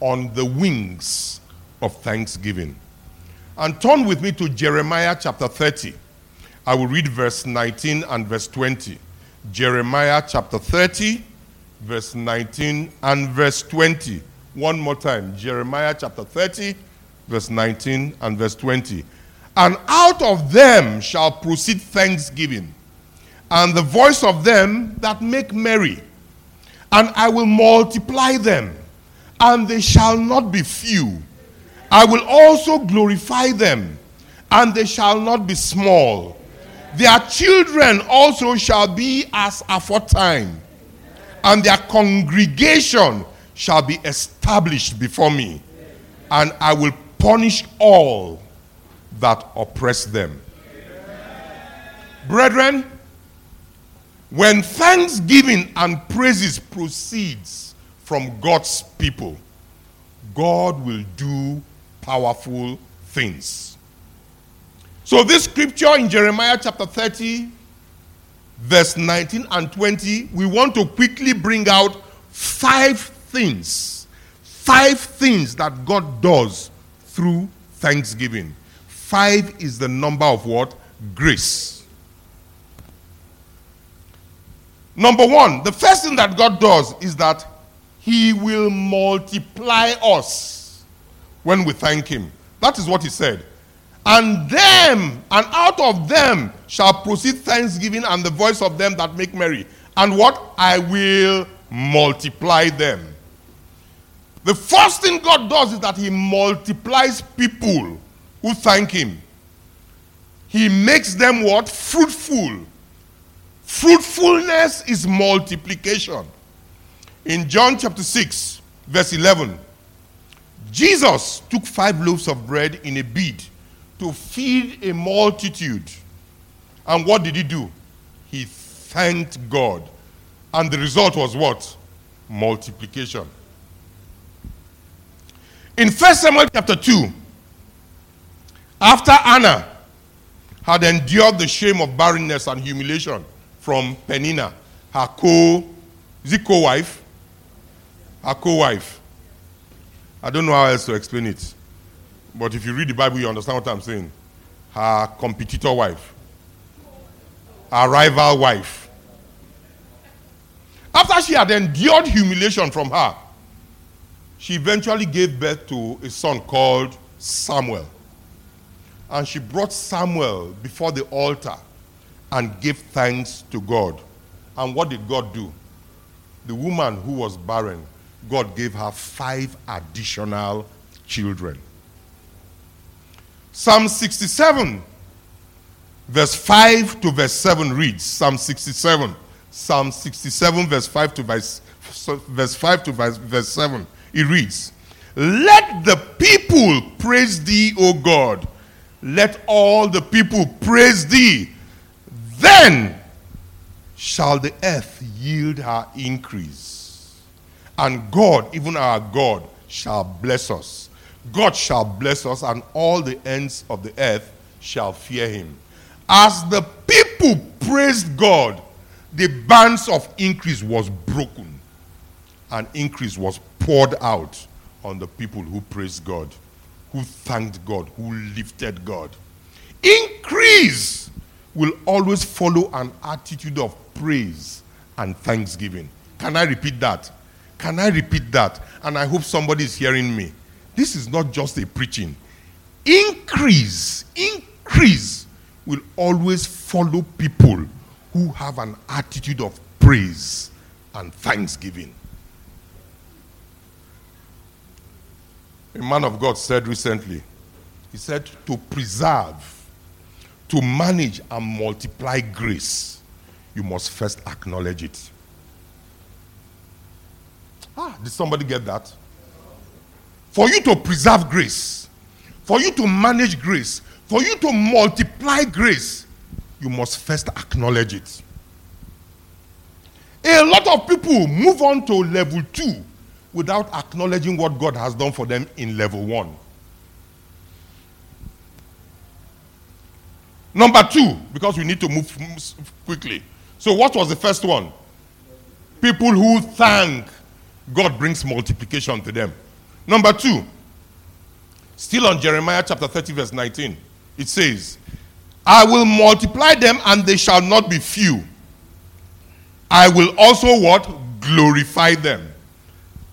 On the Wings of Thanksgiving. And turn with me to Jeremiah chapter thirty. I will read verse nineteen and verse twenty. Jeremiah chapter thirty, verse nineteen and verse twenty. One more time. Jeremiah chapter thirty, verse nineteen and verse twenty. And out of them shall proceed thanksgiving, and the voice of them that make merry. And I will multiply them, and they shall not be few. I will also glorify them, and they shall not be small. Their children also shall be as aforetime, and their congregation shall be established before me, and I will punish all that oppress them. Amen. Brethren, when thanksgiving and praises proceeds from God's people, God will do powerful things. So this scripture in Jeremiah chapter thirty, verse nineteen and twenty, we want to quickly bring out five things. Five things that God does through thanksgiving. Five is the number of what? Grace. Number one, the first thing that God does is that he will multiply us when we thank him. That is what he said. And them, and out of them shall proceed thanksgiving and the voice of them that make merry. And what? I will multiply them. The first thing God does is that he multiplies people who thank him. He makes them what? Fruitful. Fruitfulness is multiplication. In John chapter six, verse eleven, Jesus took five loaves of bread in a bead to feed a multitude. And what did he do? He thanked God. And the result was what? Multiplication. In First Samuel chapter two, after Hannah had endured the shame of barrenness and humiliation from Peninnah, her co, is it co-wife? Her co-wife. I don't know how else to explain it. But if you read the Bible, you understand what I'm saying. Her competitor wife. Her rival wife. After she had endured humiliation from her, she eventually gave birth to a son called Samuel. And she brought Samuel before the altar and gave thanks to God. And what did God do? The woman who was barren, God gave her five additional children. Psalm sixty-seven, Verse five to verse seven reads, Psalm sixty-seven. Psalm sixty-seven, verse five to verse, verse five to verse, verse seven. It reads, "Let the people praise thee, O God. Let all the people praise thee. Then shall the earth yield her increase. And God, even our God, shall bless us. God shall bless us, and all the ends of the earth shall fear him." As the people praised God, the bands of increase was broken, and increase was poured out on the people who praised God, who thanked God, who lifted God. Increase will always follow an attitude of praise and thanksgiving. Can I repeat that? Can I repeat that? And I hope somebody is hearing me. This is not just a preaching. Increase, increase will always follow people who have an attitude of praise and thanksgiving. A man of God said recently, he said, to preserve, to manage and multiply grace, you must first acknowledge it. Ah, did somebody get that? For you to preserve grace, for you to manage grace, for you to multiply grace, you must first acknowledge it. A lot of people move on to level two without acknowledging what God has done for them in level one. Number two, because we need to move quickly. So what was the first one? People who thank God brings multiplication to them. Number two, still on Jeremiah chapter thirty verse nineteen, it says, "I will multiply them and they shall not be few. I will also what? Glorify them.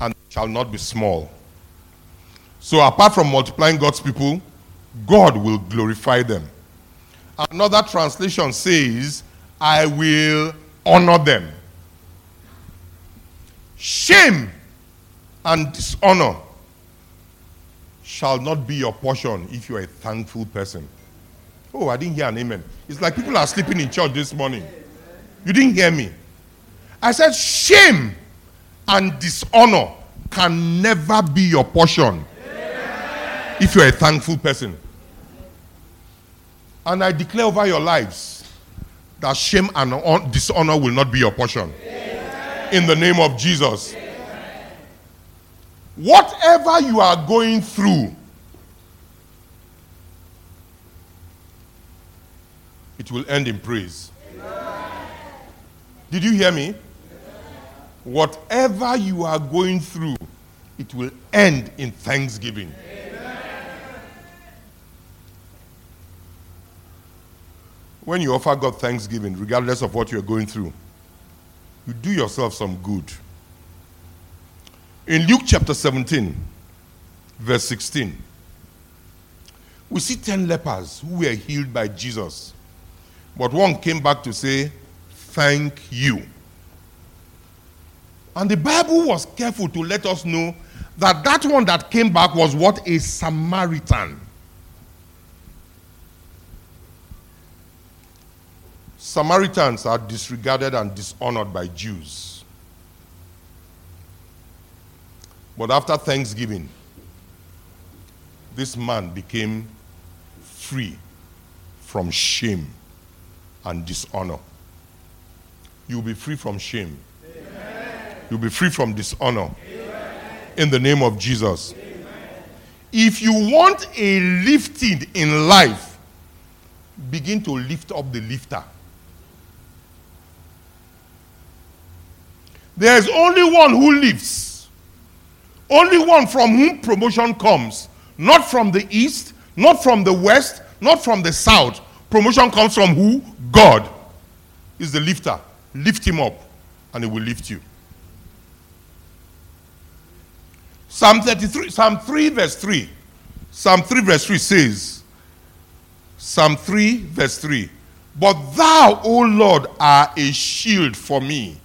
And they shall not be small." So apart from multiplying God's people, God will glorify them. Another translation says, "I will honor them." Shame and dishonor shall not be your portion if you are a thankful person. Oh, I didn't hear an amen. It's like people are sleeping in church this morning. You didn't hear me. I said shame and dishonor can never be your portion if you are a thankful person. And I declare over your lives that shame and dishonor will not be your portion. In the name of Jesus. Whatever you are going through, it will end in praise. Did you hear me? Whatever you are going through, it will end in thanksgiving. Amen. When you offer God thanksgiving, regardless of what you are going through, you do yourself some good. In Luke chapter seventeen, verse sixteen, we see ten lepers who were healed by Jesus. But one came back to say, "Thank you." And the Bible was careful to let us know that that one that came back was what? A Samaritan. Samaritans are disregarded and dishonored by Jews. But after Thanksgiving, this man became free from shame and dishonor. You'll be free from shame. You'll be free from dishonor. Amen. In the name of Jesus. Amen. If you want a lifting in life, begin to lift up the lifter. There is only one who lifts. Only one from whom promotion comes. Not from the east, not from the west, not from the south. Promotion comes from who? God is the lifter. Lift him up and he will lift you. Psalm thirty-three, Psalm three verse three. Psalm three verse three says, Psalm three verse three, "But thou, O Lord, art a shield for me,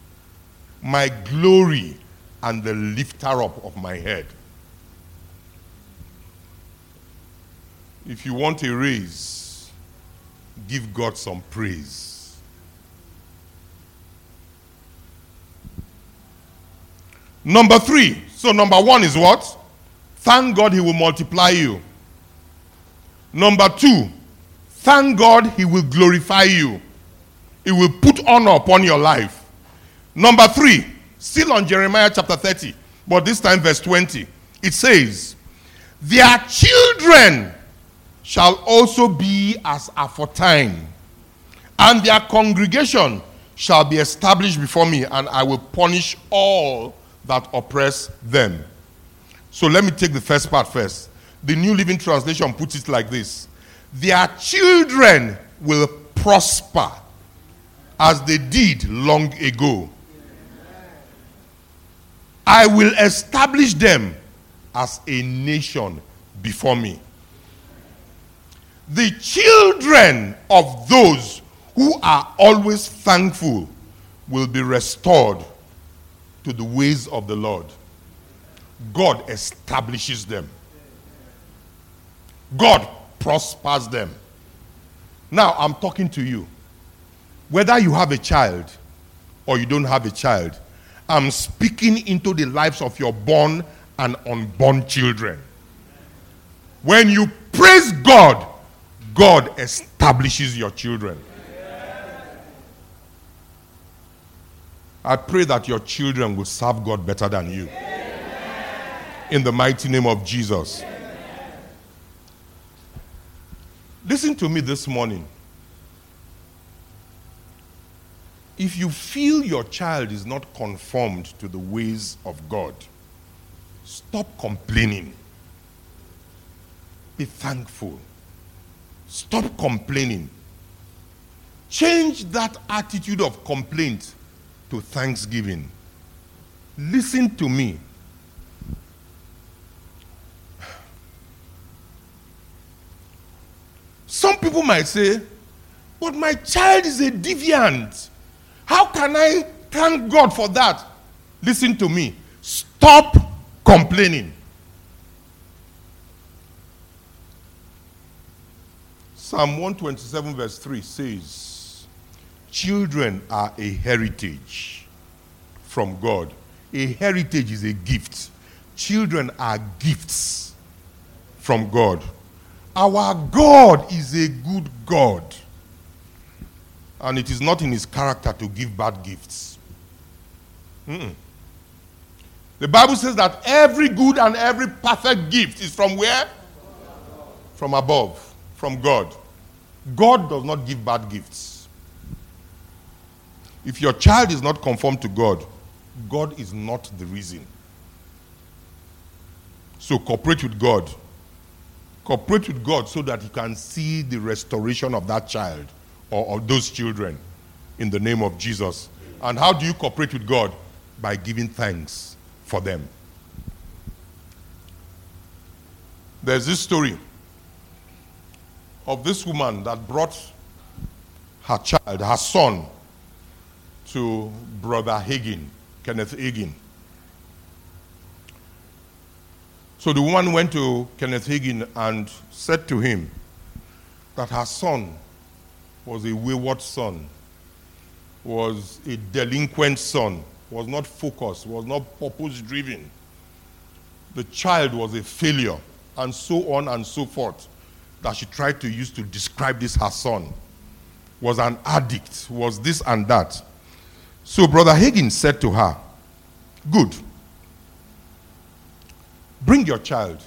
my glory and the lifter up of my head." If you want a raise, give God some praise. Number three. So number one is what? Thank God he will multiply you. Number two, thank God he will glorify you. He will put honor upon your life. Number three, still on Jeremiah chapter thirty, but this time verse twenty. It says, their children shall also be as aforetime, and their congregation shall be established before me, and I will punish all that oppress them. So let me take the first part first. The New Living Translation puts it like this. Their children will prosper as they did long ago. I will establish them as a nation before me. The children of those who are always thankful will be restored to the ways of the Lord. God establishes them. God prospers them. Now, I'm talking to you. Whether you have a child or you don't have a child, I'm speaking into the lives of your born and unborn children. When you praise God, God establishes your children. I pray that your children will serve God better than you. In the mighty name of Jesus. Listen to me this morning. If you feel your child is not conformed to the ways of God, stop complaining. Be thankful. Stop complaining. Change that attitude of complaint to thanksgiving. Listen to me. Some people might say, but my child is a deviant. How can I thank God for that? Listen to me. Stop complaining. Psalm one twenty-seven verse three says, children are a heritage from God. A heritage is a gift. Children are gifts from God. Our God is a good God. And it is not in his character to give bad gifts. Mm-mm. The Bible says that every good and every perfect gift is from where? From above. From God. God does not give bad gifts. If your child is not conformed to God, God is not the reason. So cooperate with God. Cooperate with God so that you can see the restoration of that child or of those children in the name of Jesus. And how do you cooperate with God? By giving thanks for them. There's this story of this woman that brought her child, her son, to Brother Hagin, Kenneth Hagin. So the woman went to Kenneth Hagin and said to him that her son was a wayward son, was a delinquent son, was not focused, was not purpose-driven. The child was a failure, and so on and so forth, that she tried to use to describe this her son. Was an addict, was this and that. So Brother Hagin said to her, good, bring your child.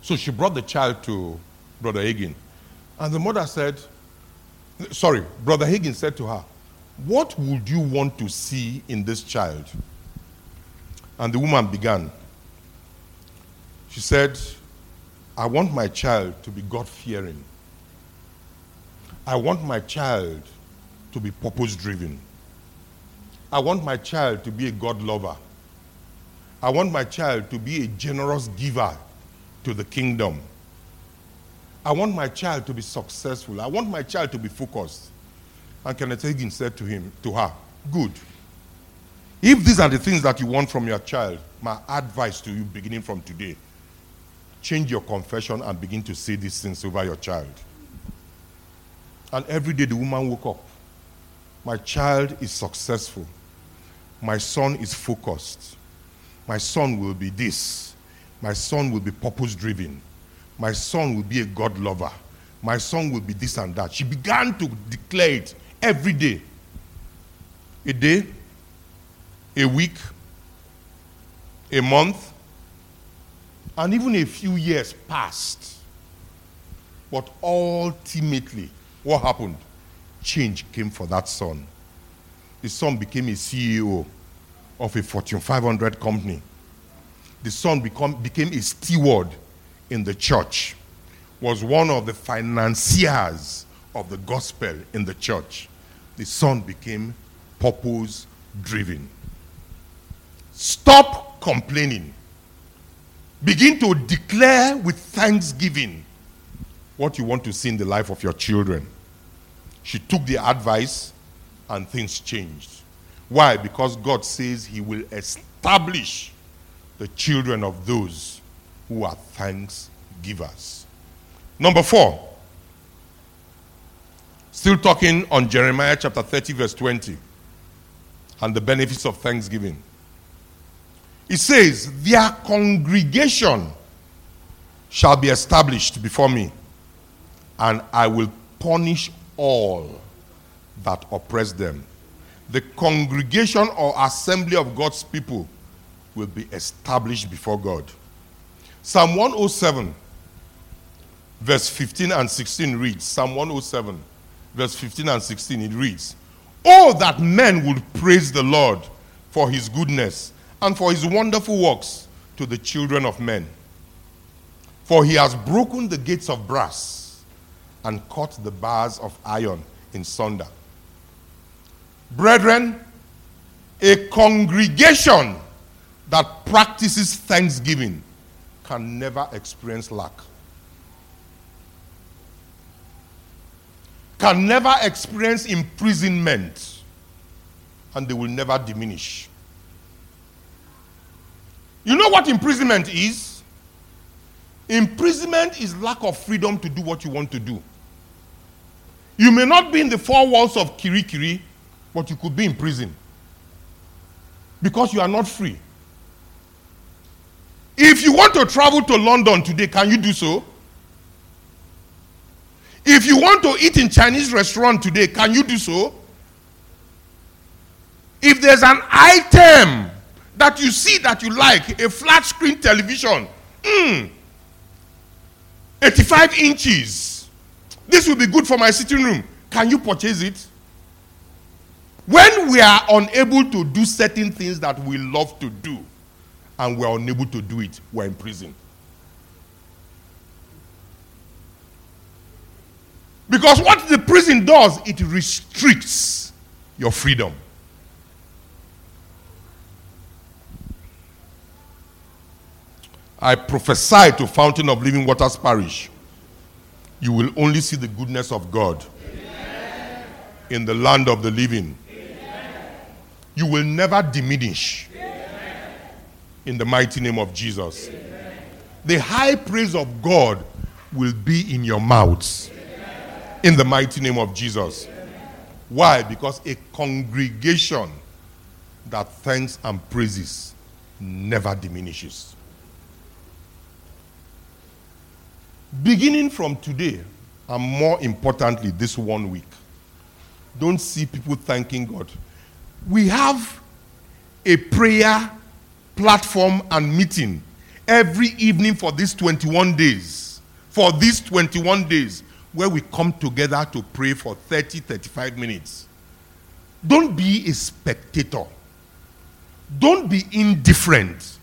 So she brought the child to Brother Hagin. And the mother said, sorry, Brother Hagin said to her, what would you want to see in this child? And the woman began. She said, I want my child to be God-fearing. I want my child to be purpose-driven. I want my child to be a God-lover. I want my child to be a generous giver to the kingdom. I want my child to be successful. I want my child to be focused. And Kenneth Hagin said to him, to her, good. If these are the things that you want from your child, my advice to you beginning from today, change your confession and begin to say these things over your child. And every day the woman woke up. My child is successful. My son is focused. My son will be this. My son will be purpose-driven. My son will be a God lover. My son will be this and that. She began to declare it every day. A day, a week, a month, and even a few years passed. But ultimately, what happened? Change came for that son. The son became a C E O of a Fortune five hundred company. The son become, became a steward in the church, was one of the financiers of the gospel in the church. The son became purpose-driven. Stop complaining. Begin to declare with thanksgiving what you want to see in the life of your children. She took the advice and things changed. Why? Because God says he will establish the children of those who are thanksgivers. Number four. Still talking on Jeremiah chapter thirty verse twenty and the benefits of thanksgiving. It says, their congregation shall be established before me, and I will punish all that oppress them. The congregation or assembly of God's people will be established before God. Psalm one oh seven, verse fifteen and sixteen reads, Psalm one oh seven, verse fifteen and sixteen, it reads, oh, that men would praise the Lord for his goodness and for his wonderful works to the children of men. For he has broken the gates of brass and cut the bars of iron in sunder. Brethren, a congregation that practices thanksgiving can never experience lack. Can never experience imprisonment, and they will never diminish. You know what imprisonment is? Imprisonment is lack of freedom to do what you want to do. You may not be in the four walls of Kirikiri, but you could be in prison because you are not free. If you want to travel to London today, can you do so? If you want to eat in Chinese restaurant today, can you do so? If there's an item that you see that you like, a flat screen television, mm, eighty-five inches. This will be good for my sitting room. Can you purchase it? When we are unable to do certain things that we love to do, and we are unable to do it, we are in prison. Because what the prison does, it restricts your freedom. I prophesy to Fountain of Living Waters Parish, you will only see the goodness of God. Amen. In the land of the living. Amen. You will never diminish. Amen. In the mighty name of Jesus. Amen. The high praise of God will be in your mouths. Amen. In the mighty name of Jesus. Amen. Why? Because a congregation that thanks and praises never diminishes. Beginning from today, and more importantly, this one week, don't see people thanking God. We have a prayer platform and meeting every evening for these twenty-one days, for these twenty-one days, where we come together to pray for thirty, thirty-five minutes. Don't be a spectator. Don't be indifferent.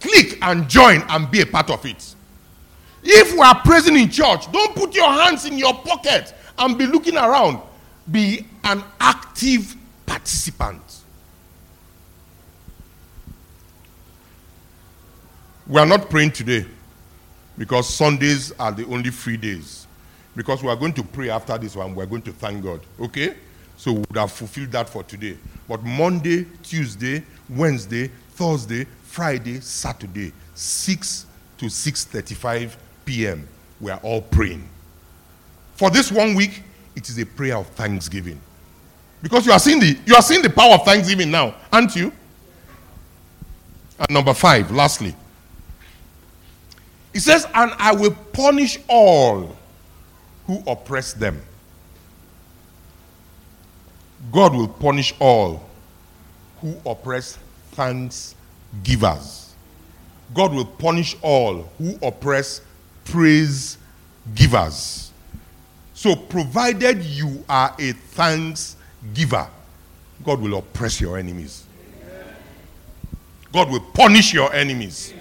Click and join and be a part of it. If we are praising in church, don't put your hands in your pocket and be looking around. Be an active participant. We are not praying today because Sundays are the only free days. Because we are going to pray after this one, we are going to thank God. Okay? So we would have fulfilled that for today. But Monday, Tuesday, Wednesday, Thursday, Friday, Saturday, six to six thirty-five p.m. we are all praying. For this one week, it is a prayer of thanksgiving. Because you are seeing the you are seeing the power of thanksgiving now, aren't you? And number five, lastly, it says, and I will punish all who oppress them. God will punish all who oppress thanksgivers. God will punish all who oppress praise givers. So provided you are a thanksgiver, God will oppress your enemies. God will punish your enemies.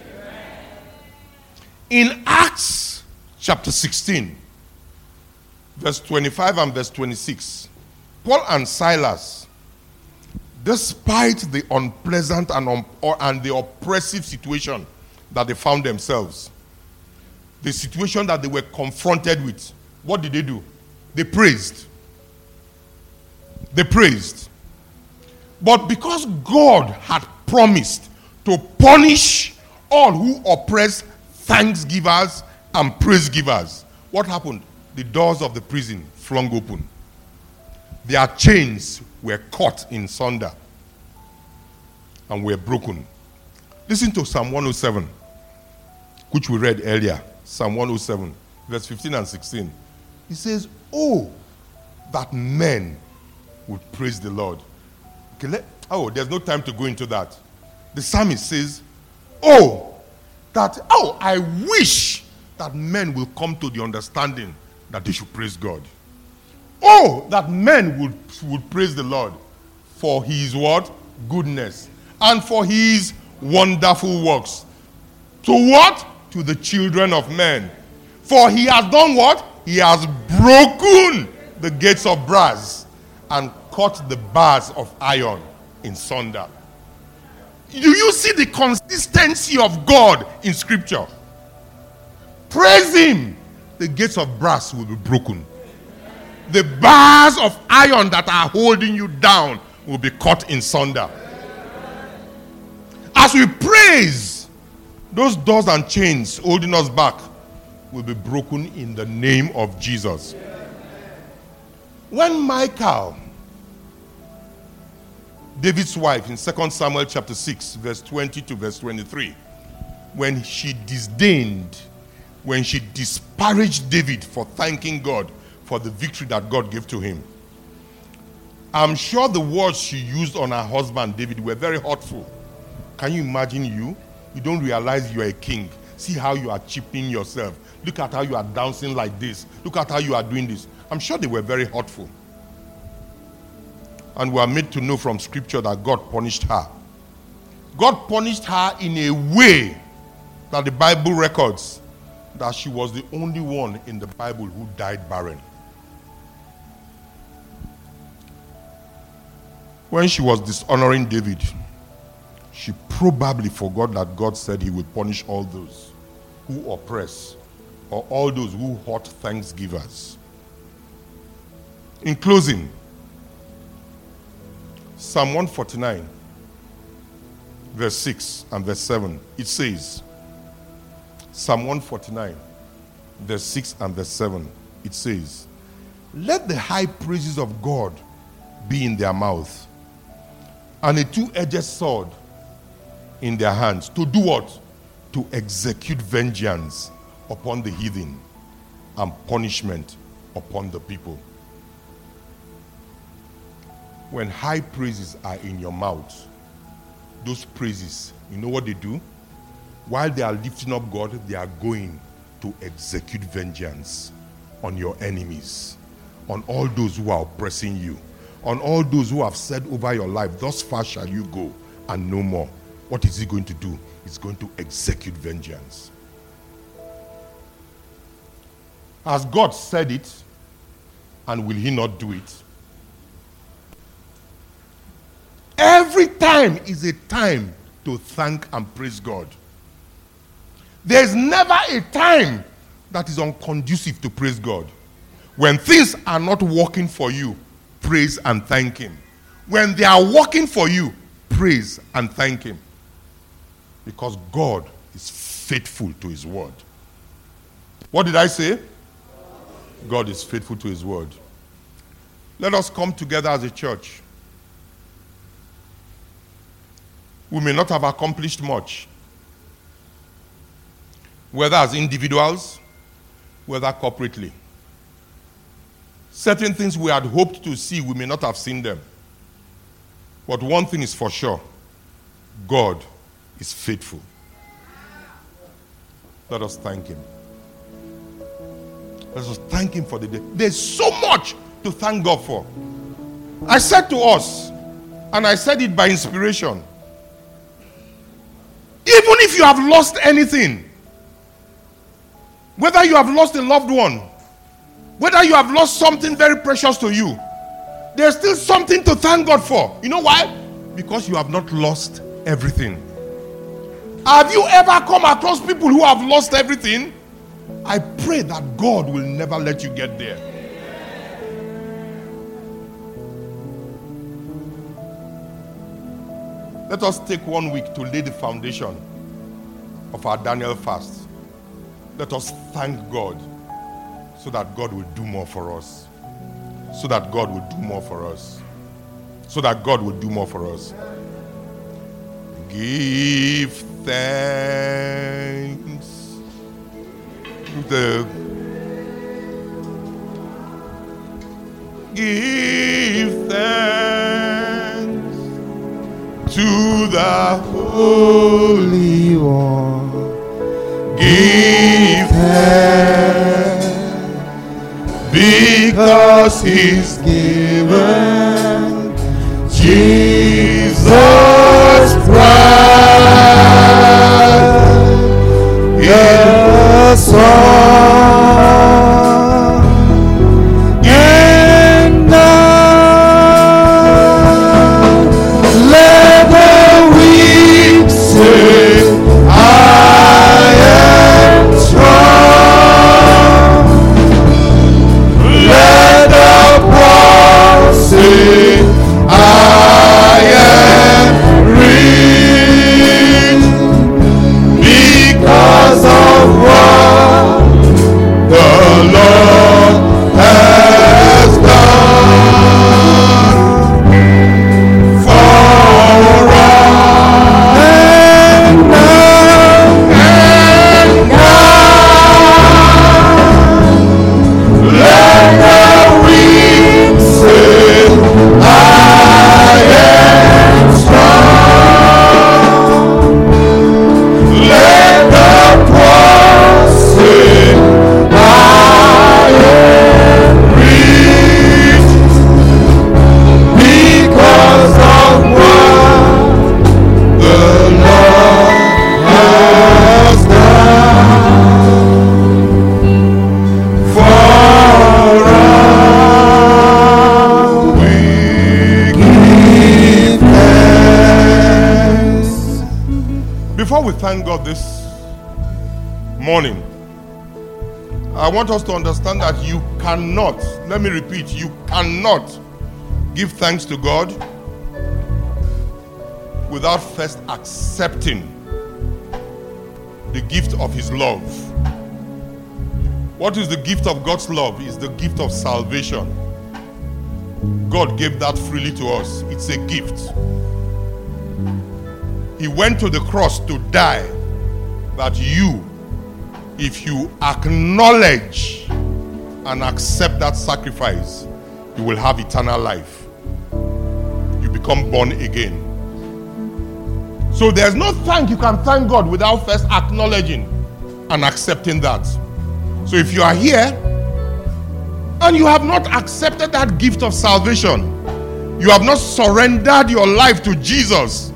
In Acts chapter sixteen, verse twenty-five and verse twenty-six, Paul and Silas, despite the unpleasant and, um, or, and the oppressive situation that they found themselves, the situation that they were confronted with, what did they do? They praised. They praised. But because God had promised to punish all who oppress thanksgivers and praise givers, what happened? The doors of the prison flung open. Their chains were cut in sunder and were broken. Listen to Psalm one oh seven, which we read earlier. Psalm one oh seven, verse fifteen and sixteen. It says, oh, that men would praise the Lord. Okay, let, oh, there's no time to go into that. The psalmist says, oh, that, oh, I wish that men will come to the understanding that they should praise God. Oh, that men would, would praise the Lord for his what? Goodness. And for his wonderful works. To what? To the children of men. For he has done what? He has broken the gates of brass and cut the bars of iron in sunder. Do you see the consistency of God in Scripture? Praise him. The gates of brass will be broken. The bars of iron that are holding you down will be cut in sunder. As we praise, those doors and chains holding us back will be broken in the name of Jesus. When Michal, David's wife, in Second Samuel chapter six, verse twenty to verse twenty-three, when she disdained, when she disparaged David for thanking God for the victory that God gave to him. I'm sure the words she used on her husband David were very hurtful. Can you imagine you? You don't realize you are a king. See how you are cheapening yourself. Look at how you are dancing like this. Look at how you are doing this. I'm sure they were very hurtful. And we are made to know from Scripture that God punished her. God punished her in a way that the Bible records that she was the only one in the Bible who died barren. When she was dishonoring David, she probably forgot that God said he would punish all those who oppress or all those who hurt thanksgivers. In closing, Psalm one forty-nine, verse six and verse seven, it says, Psalm one forty-nine, verse six and verse seven, it says, let the high praises of God be in their mouth, and a two-edged sword in their hands. To do what? To execute vengeance upon the heathen and punishment upon the people. When high praises are in your mouth, those praises, you know what they do? While they are lifting up God, they are going to execute vengeance on your enemies, on all those who are oppressing you, on all those who have said over your life, thus far shall you go and no more. What is he going to do? He's going to execute vengeance. Has God said it, and will he not do it? Every time is a time to thank and praise God. There is never a time that is unconducive to praise God. When things are not working for you, praise and thank him. When they are working for you, praise and thank him. Because God is faithful to his word. What did I say? God is faithful to his word. Let us come together as a church. We may not have accomplished much, whether as individuals, whether corporately. Certain things we had hoped to see, we may not have seen them. But one thing is for sure, God is faithful. Let us thank him. Let us thank him for the day. There's so much to thank God for. I said to us, and I said it by inspiration, even if you have lost anything, whether you have lost a loved one, whether you have lost something very precious to you, there's still something to thank God for. You know why? Because you have not lost everything. Have you ever come across people who have lost everything? I pray that God will never let you get there. Let us take one week to lay the foundation of our Daniel fast. Let us thank God so that God will do more for us. So that God will do more for us. So that God will do more for us. Give thanks. The give thanks to the Holy One. Give thanks because He's given Jesus Christ in the Son, and now let the weak say, I am strong, let the poor say, I am. Because of what the Lord has done for us, and now, and now, let the weak say, I am strong. Let we thank God this morning. I want us to understand that you cannot, let me repeat, you cannot give thanks to God without first accepting the gift of His love. What is the gift of God's love? It's the gift of salvation. God gave that freely to us. It's a gift. He went to the cross to die, that you, if you acknowledge and accept that sacrifice, you will have eternal life. You become born again. So there's no thank you can thank God without first acknowledging and accepting that. So if you are here and you have not accepted that gift of salvation, you have not surrendered your life to Jesus,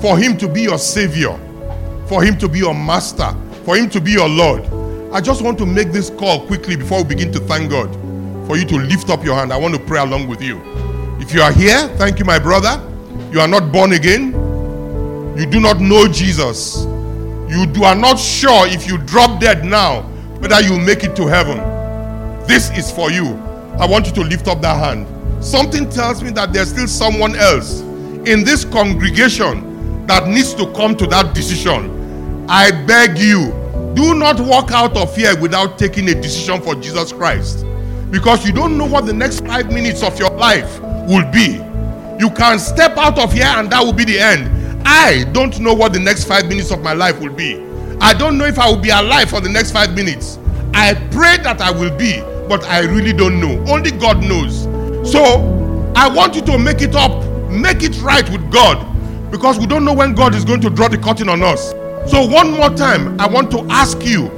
for Him to be your Savior, for Him to be your Master, for Him to be your Lord, I just want to make this call quickly before we begin to thank God, for you to lift up your hand. I want to pray along with you. If you are here, thank you, my brother. You are not born again. You do not know Jesus. You do, are not sure if you drop dead now, whether you make it to heaven. This is for you. I want you to lift up that hand. Something tells me that there's still someone else in this congregation that needs to come to that decision. I beg you, do not walk out of here without taking a decision for Jesus Christ. because you don't know what the next five minutes of your life will be. You can step out of here and that will be the end. I don't know what the next five minutes of my life will be. I don't know if I will be alive for the next five minutes. I pray that I will be, but I really don't know. Only God knows. So I want you to make it up, make it right with God, because we don't know when God is going to draw the curtain on us. So one more time, I want to ask you,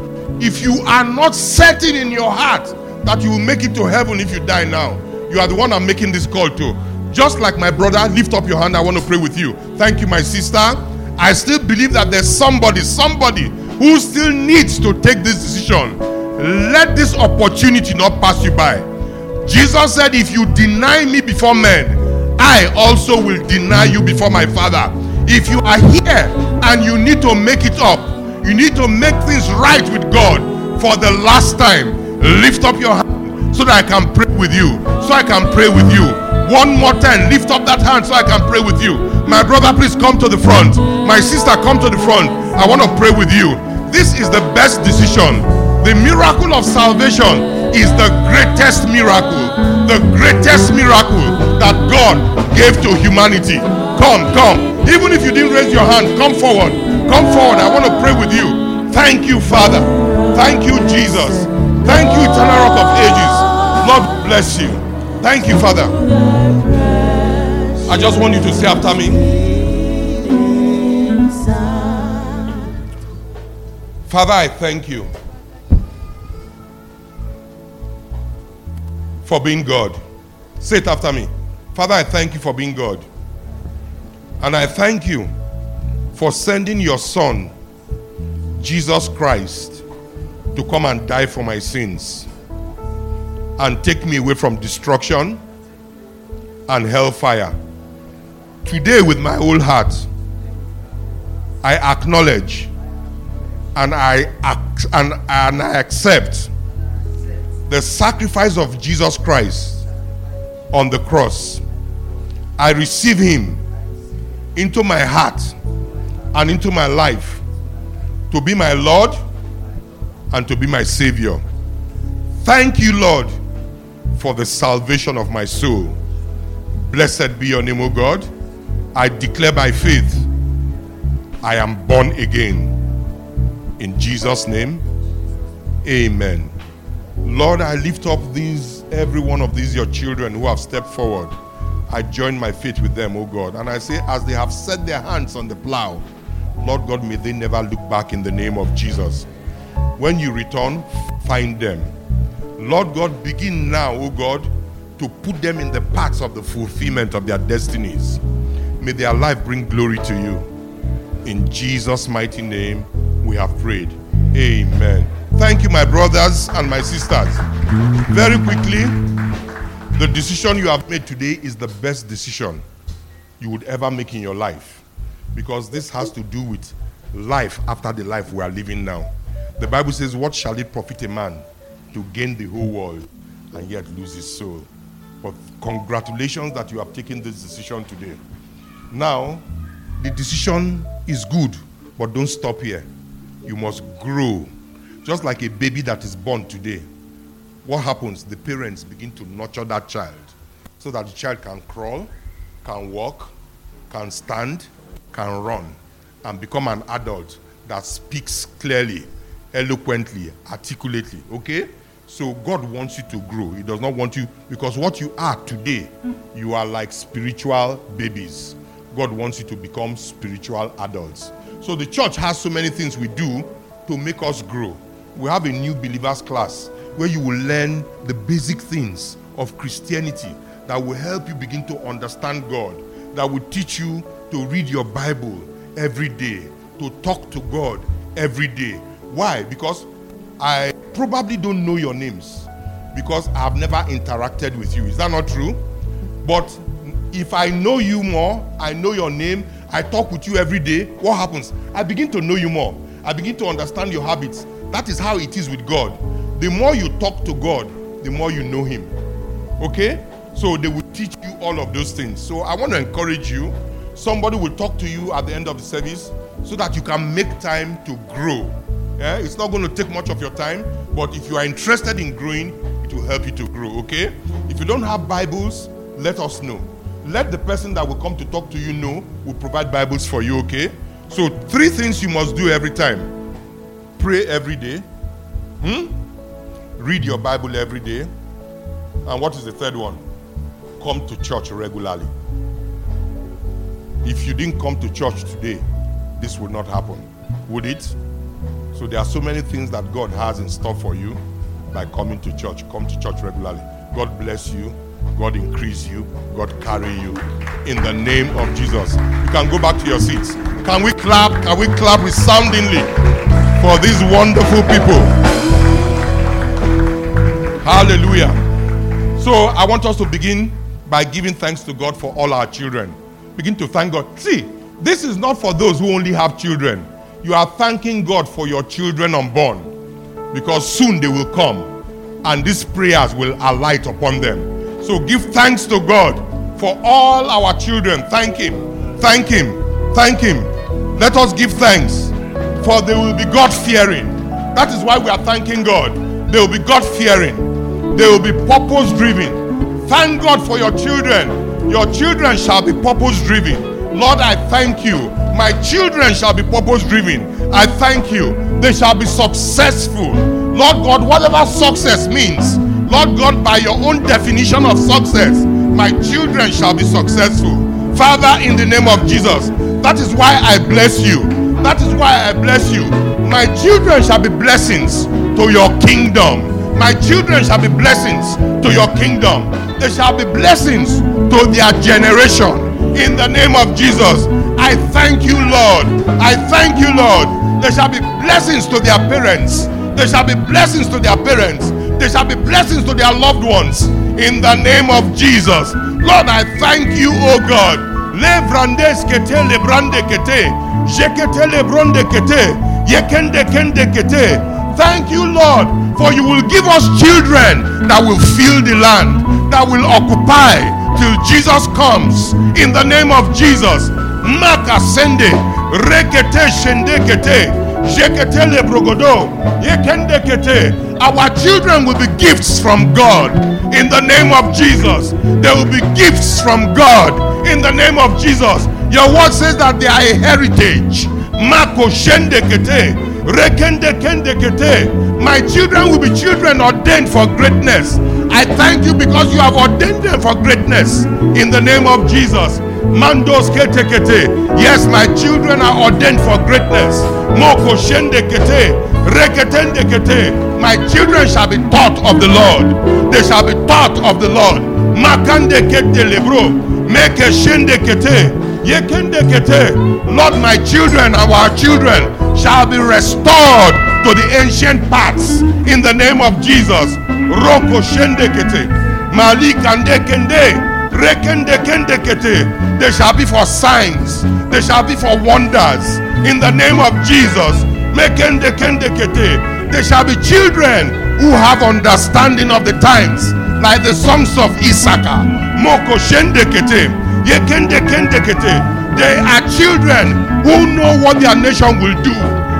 if you are not certain in your heart that you will make it to heaven if you die now, you are the one I'm making this call to. Just like my brother, lift up your hand. I want to pray with you. Thank you, my sister. I still believe that there's somebody, somebody who still needs to take this decision. Let this opportunity not pass you by. Jesus said, if you deny me before men, I also will deny you before my Father. If you are here and you need to make it up, you need to make things right with God for the last time, lift up your hand so that I can pray with you, so I can pray with you. One more time, lift up that hand so I can pray with you. My brother, please come to the front. My sister, come to the front. I want to pray with you. This is the best decision. The miracle of salvation is the greatest miracle, the greatest miracle that God gave to humanity. Come, come. Even if you didn't raise your hand, come forward. Come forward. I want to pray with you. Thank you, Father. Thank you, Jesus. Thank you, Eternal Rock of Ages. Lord bless you. Thank you, Father. I just want you to say after me. Father, I thank you for being God. Say it after me. Father, I thank you for being God. And I thank you for sending your Son, Jesus Christ, to come and die for my sins and take me away from destruction and hellfire. Today, with my whole heart, I acknowledge and I, ac- and, and I accept the sacrifice of Jesus Christ on the cross. I receive him into my heart and into my life to be my Lord and to be my Savior. Thank you, Lord, for the salvation of my soul. Blessed be your name, O God. I declare by faith, I am born again. In Jesus' name, amen. Lord, I lift up these, every one of these, your children who have stepped forward. I join my faith with them, oh God. And I say, as they have set their hands on the plow, Lord God, may they never look back in the name of Jesus. When you return, find them. Lord God, begin now, oh God, to put them in the paths of the fulfillment of their destinies. May their life bring glory to you. In Jesus' mighty name, we have prayed. Amen. Thank you, my brothers and my sisters. Very quickly, the decision you have made today is the best decision you would ever make in your life, because this has to do with life after the life we are living now. The Bible says, what shall it profit a man to gain the whole world and yet lose his soul? But congratulations that you have taken this decision today. Now, the decision is good, but don't stop here. You must grow. Just like a baby that is born today, what happens? The parents begin to nurture that child so that the child can crawl, can walk, can stand, can run, and become an adult that speaks clearly, eloquently, articulately, okay? So God wants you to grow. He does not want you, because what you are today, you are like spiritual babies. God wants you to become spiritual adults. So the church has so many things we do to make us grow. We have a new believers class where you will learn the basic things of Christianity that will help you begin to understand God, that will teach you to read your Bible every day, to talk to God every day. Why? Because I probably don't know your names, because I have never interacted with you. Is that not true? But if I know you more, I know your name, I talk with you every day, what happens? I begin to know you more. I begin to understand your habits. That is how it is with God. The more you talk to God, the more you know him. Okay? So they will teach you all of those things. So I want to encourage you. Somebody will talk to you at the end of the service so that you can make time to grow. Yeah? It's not going to take much of your time, but if you are interested in growing, it to help you to grow, okay? If you don't have Bibles, let us know. Let the person that will come to talk to you know. We'll provide Bibles for you, okay? So three things you must do every time. Pray every day. Hmm? Read your Bible every day. And what is the third one? Come to church regularly. If you didn't come to church today, this would not happen, would it? So there are so many things that God has in store for you by coming to church. Come to church regularly. God bless you. God increase you. God carry you. In the name of Jesus. You can go back to your seats. Can we clap? Can we clap resoundingly for these wonderful people? Hallelujah. So I want us to begin by giving thanks to God for all our children. Begin to thank God. See, this is not for those who only have children. You are thanking God for your children unborn, because soon they will come and these prayers will alight upon them. So give thanks to God for all our children. Thank Him. Thank Him. Thank Him. Let us give thanks, for they will be God-fearing. That is why we are thanking God. They will be God-fearing. They will be purpose-driven. Thank God for your children. Your children shall be purpose-driven. Lord, I thank you. My children shall be purpose-driven. I thank you. They shall be successful. Lord God, whatever success means, Lord God, by your own definition of success, my children shall be successful. Father, in the name of Jesus, that is why I bless you. That is why I bless you. My children shall be blessings to your kingdom. My children shall be blessings to your kingdom. They shall be blessings to their generation. In the name of Jesus, I thank you, Lord. I thank you, Lord. There shall be blessings to their parents. There shall be blessings to their parents. There shall be blessings to their loved ones. In the name of Jesus. Lord, I thank you, O God. Thank you, Lord, for you will give us children that will fill the land, that will occupy till Jesus comes. In the name of Jesus. Maka sende rekete shendekete jekete lebrogodo yekendekete. Our children will be gifts from God. In the name of Jesus. There will be gifts from God. In the name of Jesus. Your word says that they are a heritage. Mako shendekete rekendekendekete. My children will be children ordained for greatness. I thank you because you have ordained them for greatness. In the name of Jesus. Mandos kete kete. Yes, my children are ordained for greatness. Moko shende kete. Reketende kete. My children shall be taught of the Lord. They shall be taught of the Lord. Makande kete lebro. Meke shende kete. Yekende kete. Lord, my children, our children, shall be restored to the ancient paths. In the name of Jesus. Roko shendekete, malikandekende, rekendekendekete. They shall be for signs. They shall be for wonders. In the name of Jesus, mekendekendekete. They shall be children who have understanding of the times, like the sons of Issachar. Moko shendekete, yekendekendekete. They are children who know what their nation will do.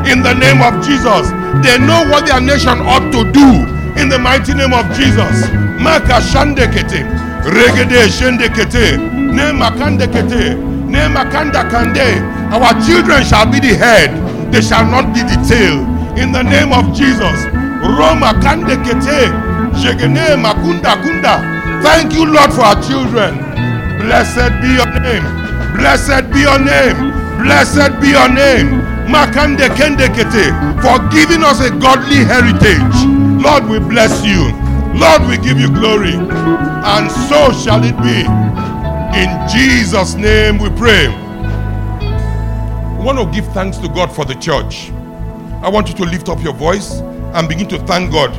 In the name of Jesus, they know what their nation ought to do. In the mighty name of Jesus. Maka shandekete. Regede shendekete. Ne makandekete. Ne makandakande. Our children shall be the head. They shall not be the tail. In the name of Jesus. Roma kandekete. Jegene makunda kunda. Thank you, Lord, for our children. Blessed be your name. Blessed be your name. Blessed be your name. Makandekendekete. For giving us a godly heritage. Lord, we bless you. Lord, we give you glory. And so shall it be. In Jesus' name we pray. We want to give thanks to God for the church. I want you to lift up your voice and begin to thank God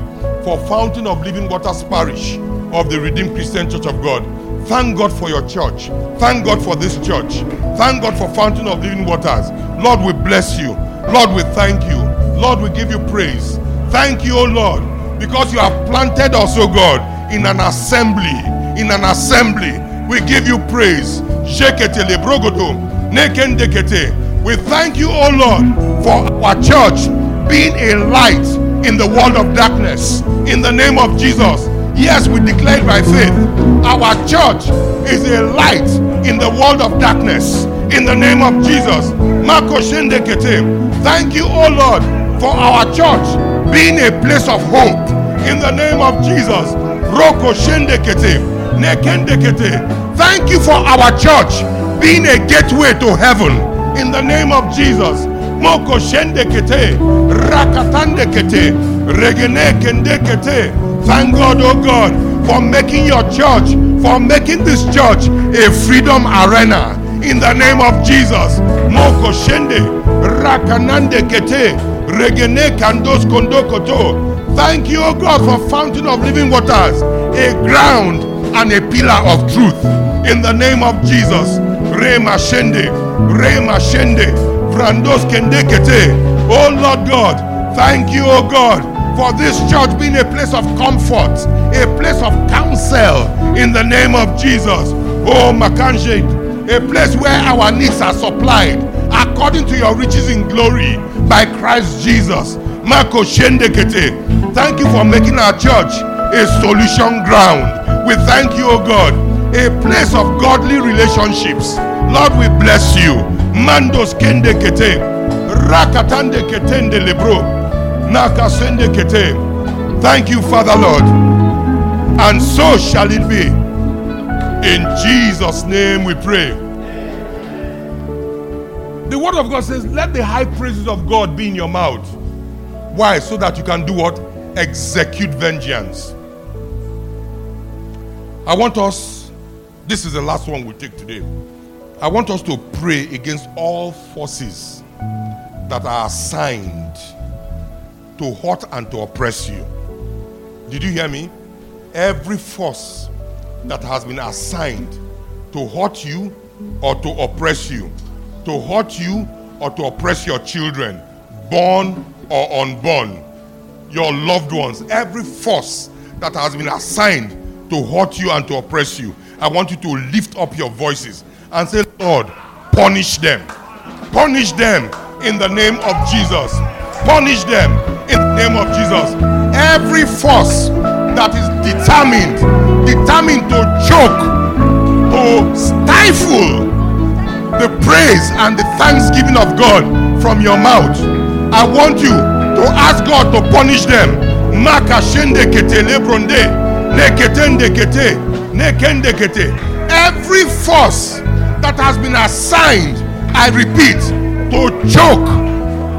for Fountain of Living Waters Parish of the Redeemed Christian Church of God. Thank God for your church. Thank God for this church. Thank God for Fountain of Living Waters. Lord, we bless you. Lord, we thank you. Lord, we give you praise. Thank you, O Lord. Because you have planted us, O God, in an assembly. In an assembly. We give you praise. We thank you, O Lord, for our church being a light in the world of darkness. In the name of Jesus. Yes, we declare by faith, our church is a light in the world of darkness. In the name of Jesus. Thank you, O Lord, for our church being a place of hope. In the name of Jesus. Thank you for our church being a gateway to heaven. In the name of Jesus. Thank God, oh God, for making your church, for making this church a freedom arena. In the name of Jesus. Thank you, oh God, for Fountain of Living Waters, a ground and a pillar of truth. In the name of Jesus. Rema Shende, Rema Shende. Oh Lord God, thank you, oh God, for this church being a place of comfort, a place of counsel. In the name of Jesus. Oh Makanje, a place where our needs are supplied according to your riches in glory by Christ Jesus. Thank you for making our church a solution ground. We thank you, oh God, a place of godly relationships. Lord, we bless you. Mandos kende kete, rakatande ketende lebro, nakasende kete. Thank you, Father Lord. And so shall it be. In Jesus' name we pray. The word of God says, let the high praises of God be in your mouth. Why? So that you can do what? Execute vengeance. I want us, this is the last one we take today. I want us to pray against all forces that are assigned to hurt and to oppress you. Did you hear me? Every force that has been assigned to hurt you or to oppress you, to hurt you or to oppress your children, born or unborn, your loved ones, every force that has been assigned to hurt you and to oppress you, I want you to lift up your voices and say, Lord, punish them. Punish them in the name of Jesus. Punish them in the name of Jesus. Every force that is determined, determined to choke, to stifle the praise and the thanksgiving of God from your mouth, I want you to ask God to punish them. Every force that has been assigned, I repeat, to choke,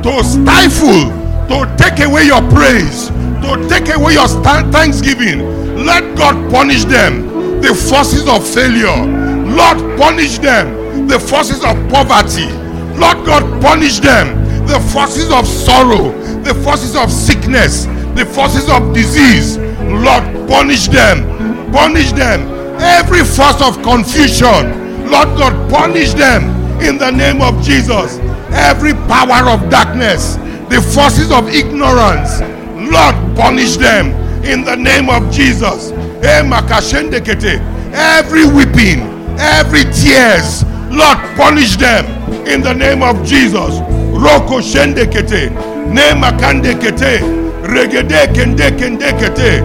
to stifle, to take away your praise, to take away your thanksgiving, let God punish them, the forces of failure. Lord, punish them, the forces of poverty. Lord God, punish them, the forces of sorrow, the forces of sickness, the forces of disease. Lord, punish them, punish them. Every force of confusion, Lord God, punish them in the name of Jesus. Every power of darkness, the forces of ignorance, Lord, punish them in the name of Jesus. Every weeping, every tears, Lord, punish them in the name of Jesus. Roko shendekete, nemakandekete, regedekendekendekete.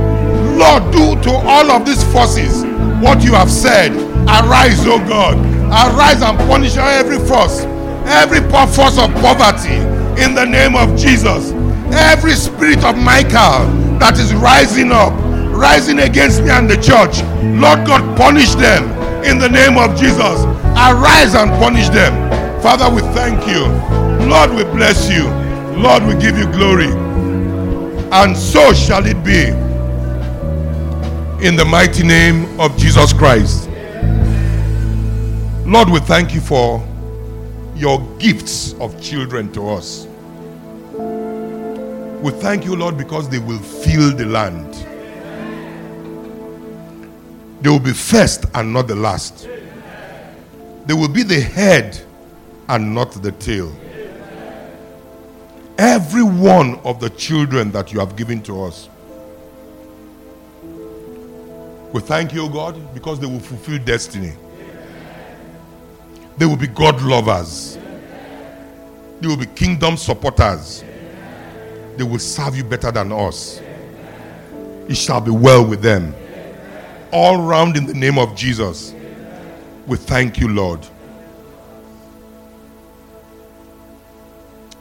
Lord, do to all of these forces what you have said. Arise, O God. Arise and punish every force, every force of poverty in the name of Jesus. Every spirit of Michal that is rising up, rising against me and the church, Lord God, punish them in the name of Jesus. Arise and punish them. Father, we thank you. Lord, we bless you. Lord, we give you glory. And so shall it be. In the mighty name of Jesus Christ. Lord, we thank you for your gifts of children to us. We thank you, Lord, because they will fill the land. They will be first and not the last. They will be the head and not the tail. Every one of the children that you have given to us, we thank you, God, because they will fulfill destiny. They will be God lovers. They will be kingdom supporters. They will serve you better than us. it shall be well with them. Amen. All round in the name of Jesus. Amen. We thank you, Lord.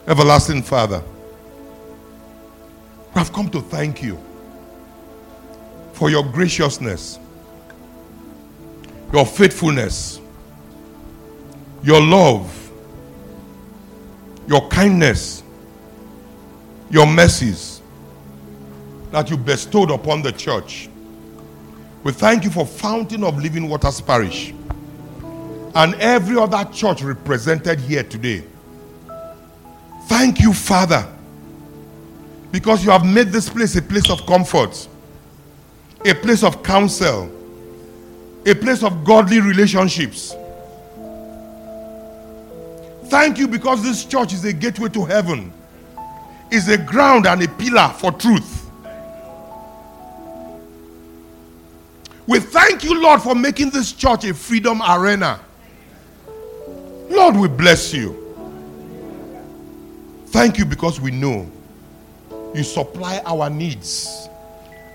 Everlasting Father, we have come to thank you for your graciousness, your faithfulness, your love, your kindness, your mercies that you bestowed upon the church. We thank you for Fountain of Living Waters Parish and every other church represented here today. Thank you, Father, because you have made this place a place of comfort, a place of counsel, a place of godly relationships. Thank you because this church is a gateway to heaven, is a ground and a pillar for truth. We thank you, Lord, for making this church a freedom arena. Lord, we bless you. Thank you because we know you supply our needs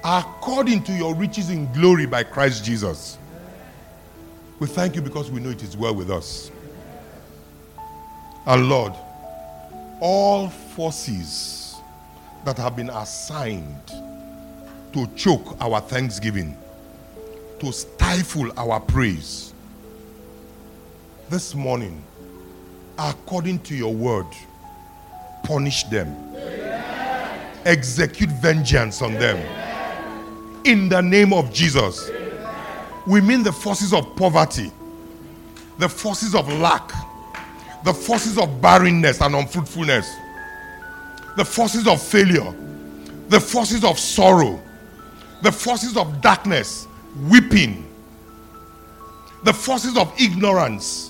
according to your riches in glory by Christ Jesus. We thank you because we know it is well with us. And Lord, all forces that have been assigned to choke our thanksgiving, to stifle our praise, this morning, according to your word, punish them. Amen. Execute vengeance on them. Amen. In the name of Jesus. Amen. We mean the forces of poverty, the forces of lack, the forces of barrenness and unfruitfulness, the forces of failure, the forces of sorrow, the forces of darkness, weeping, the forces of ignorance.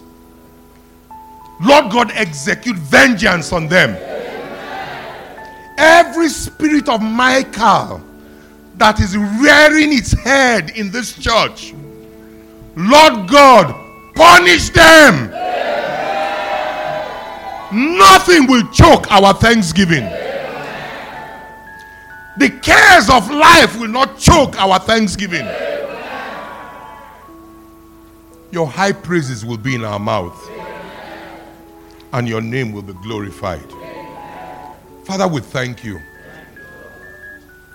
Lord God, execute vengeance on them. Every spirit of Michal that is rearing its head in this church, Lord God, punish them. Amen. Nothing will choke our thanksgiving. Amen. The cares of life will not choke our thanksgiving. Amen. Your high praises will be in our mouth. Amen. And your name will be glorified. Father, we thank you.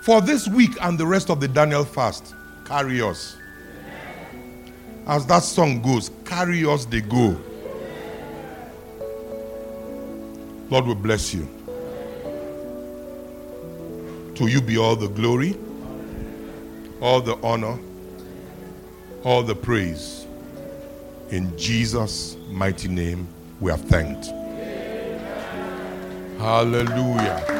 For this week and the rest of the Daniel fast, carry us. As that song goes, carry us they go. Lord, we bless you. To you be all the glory, all the honor, all the praise. In Jesus' mighty name, we are thanked. Hallelujah.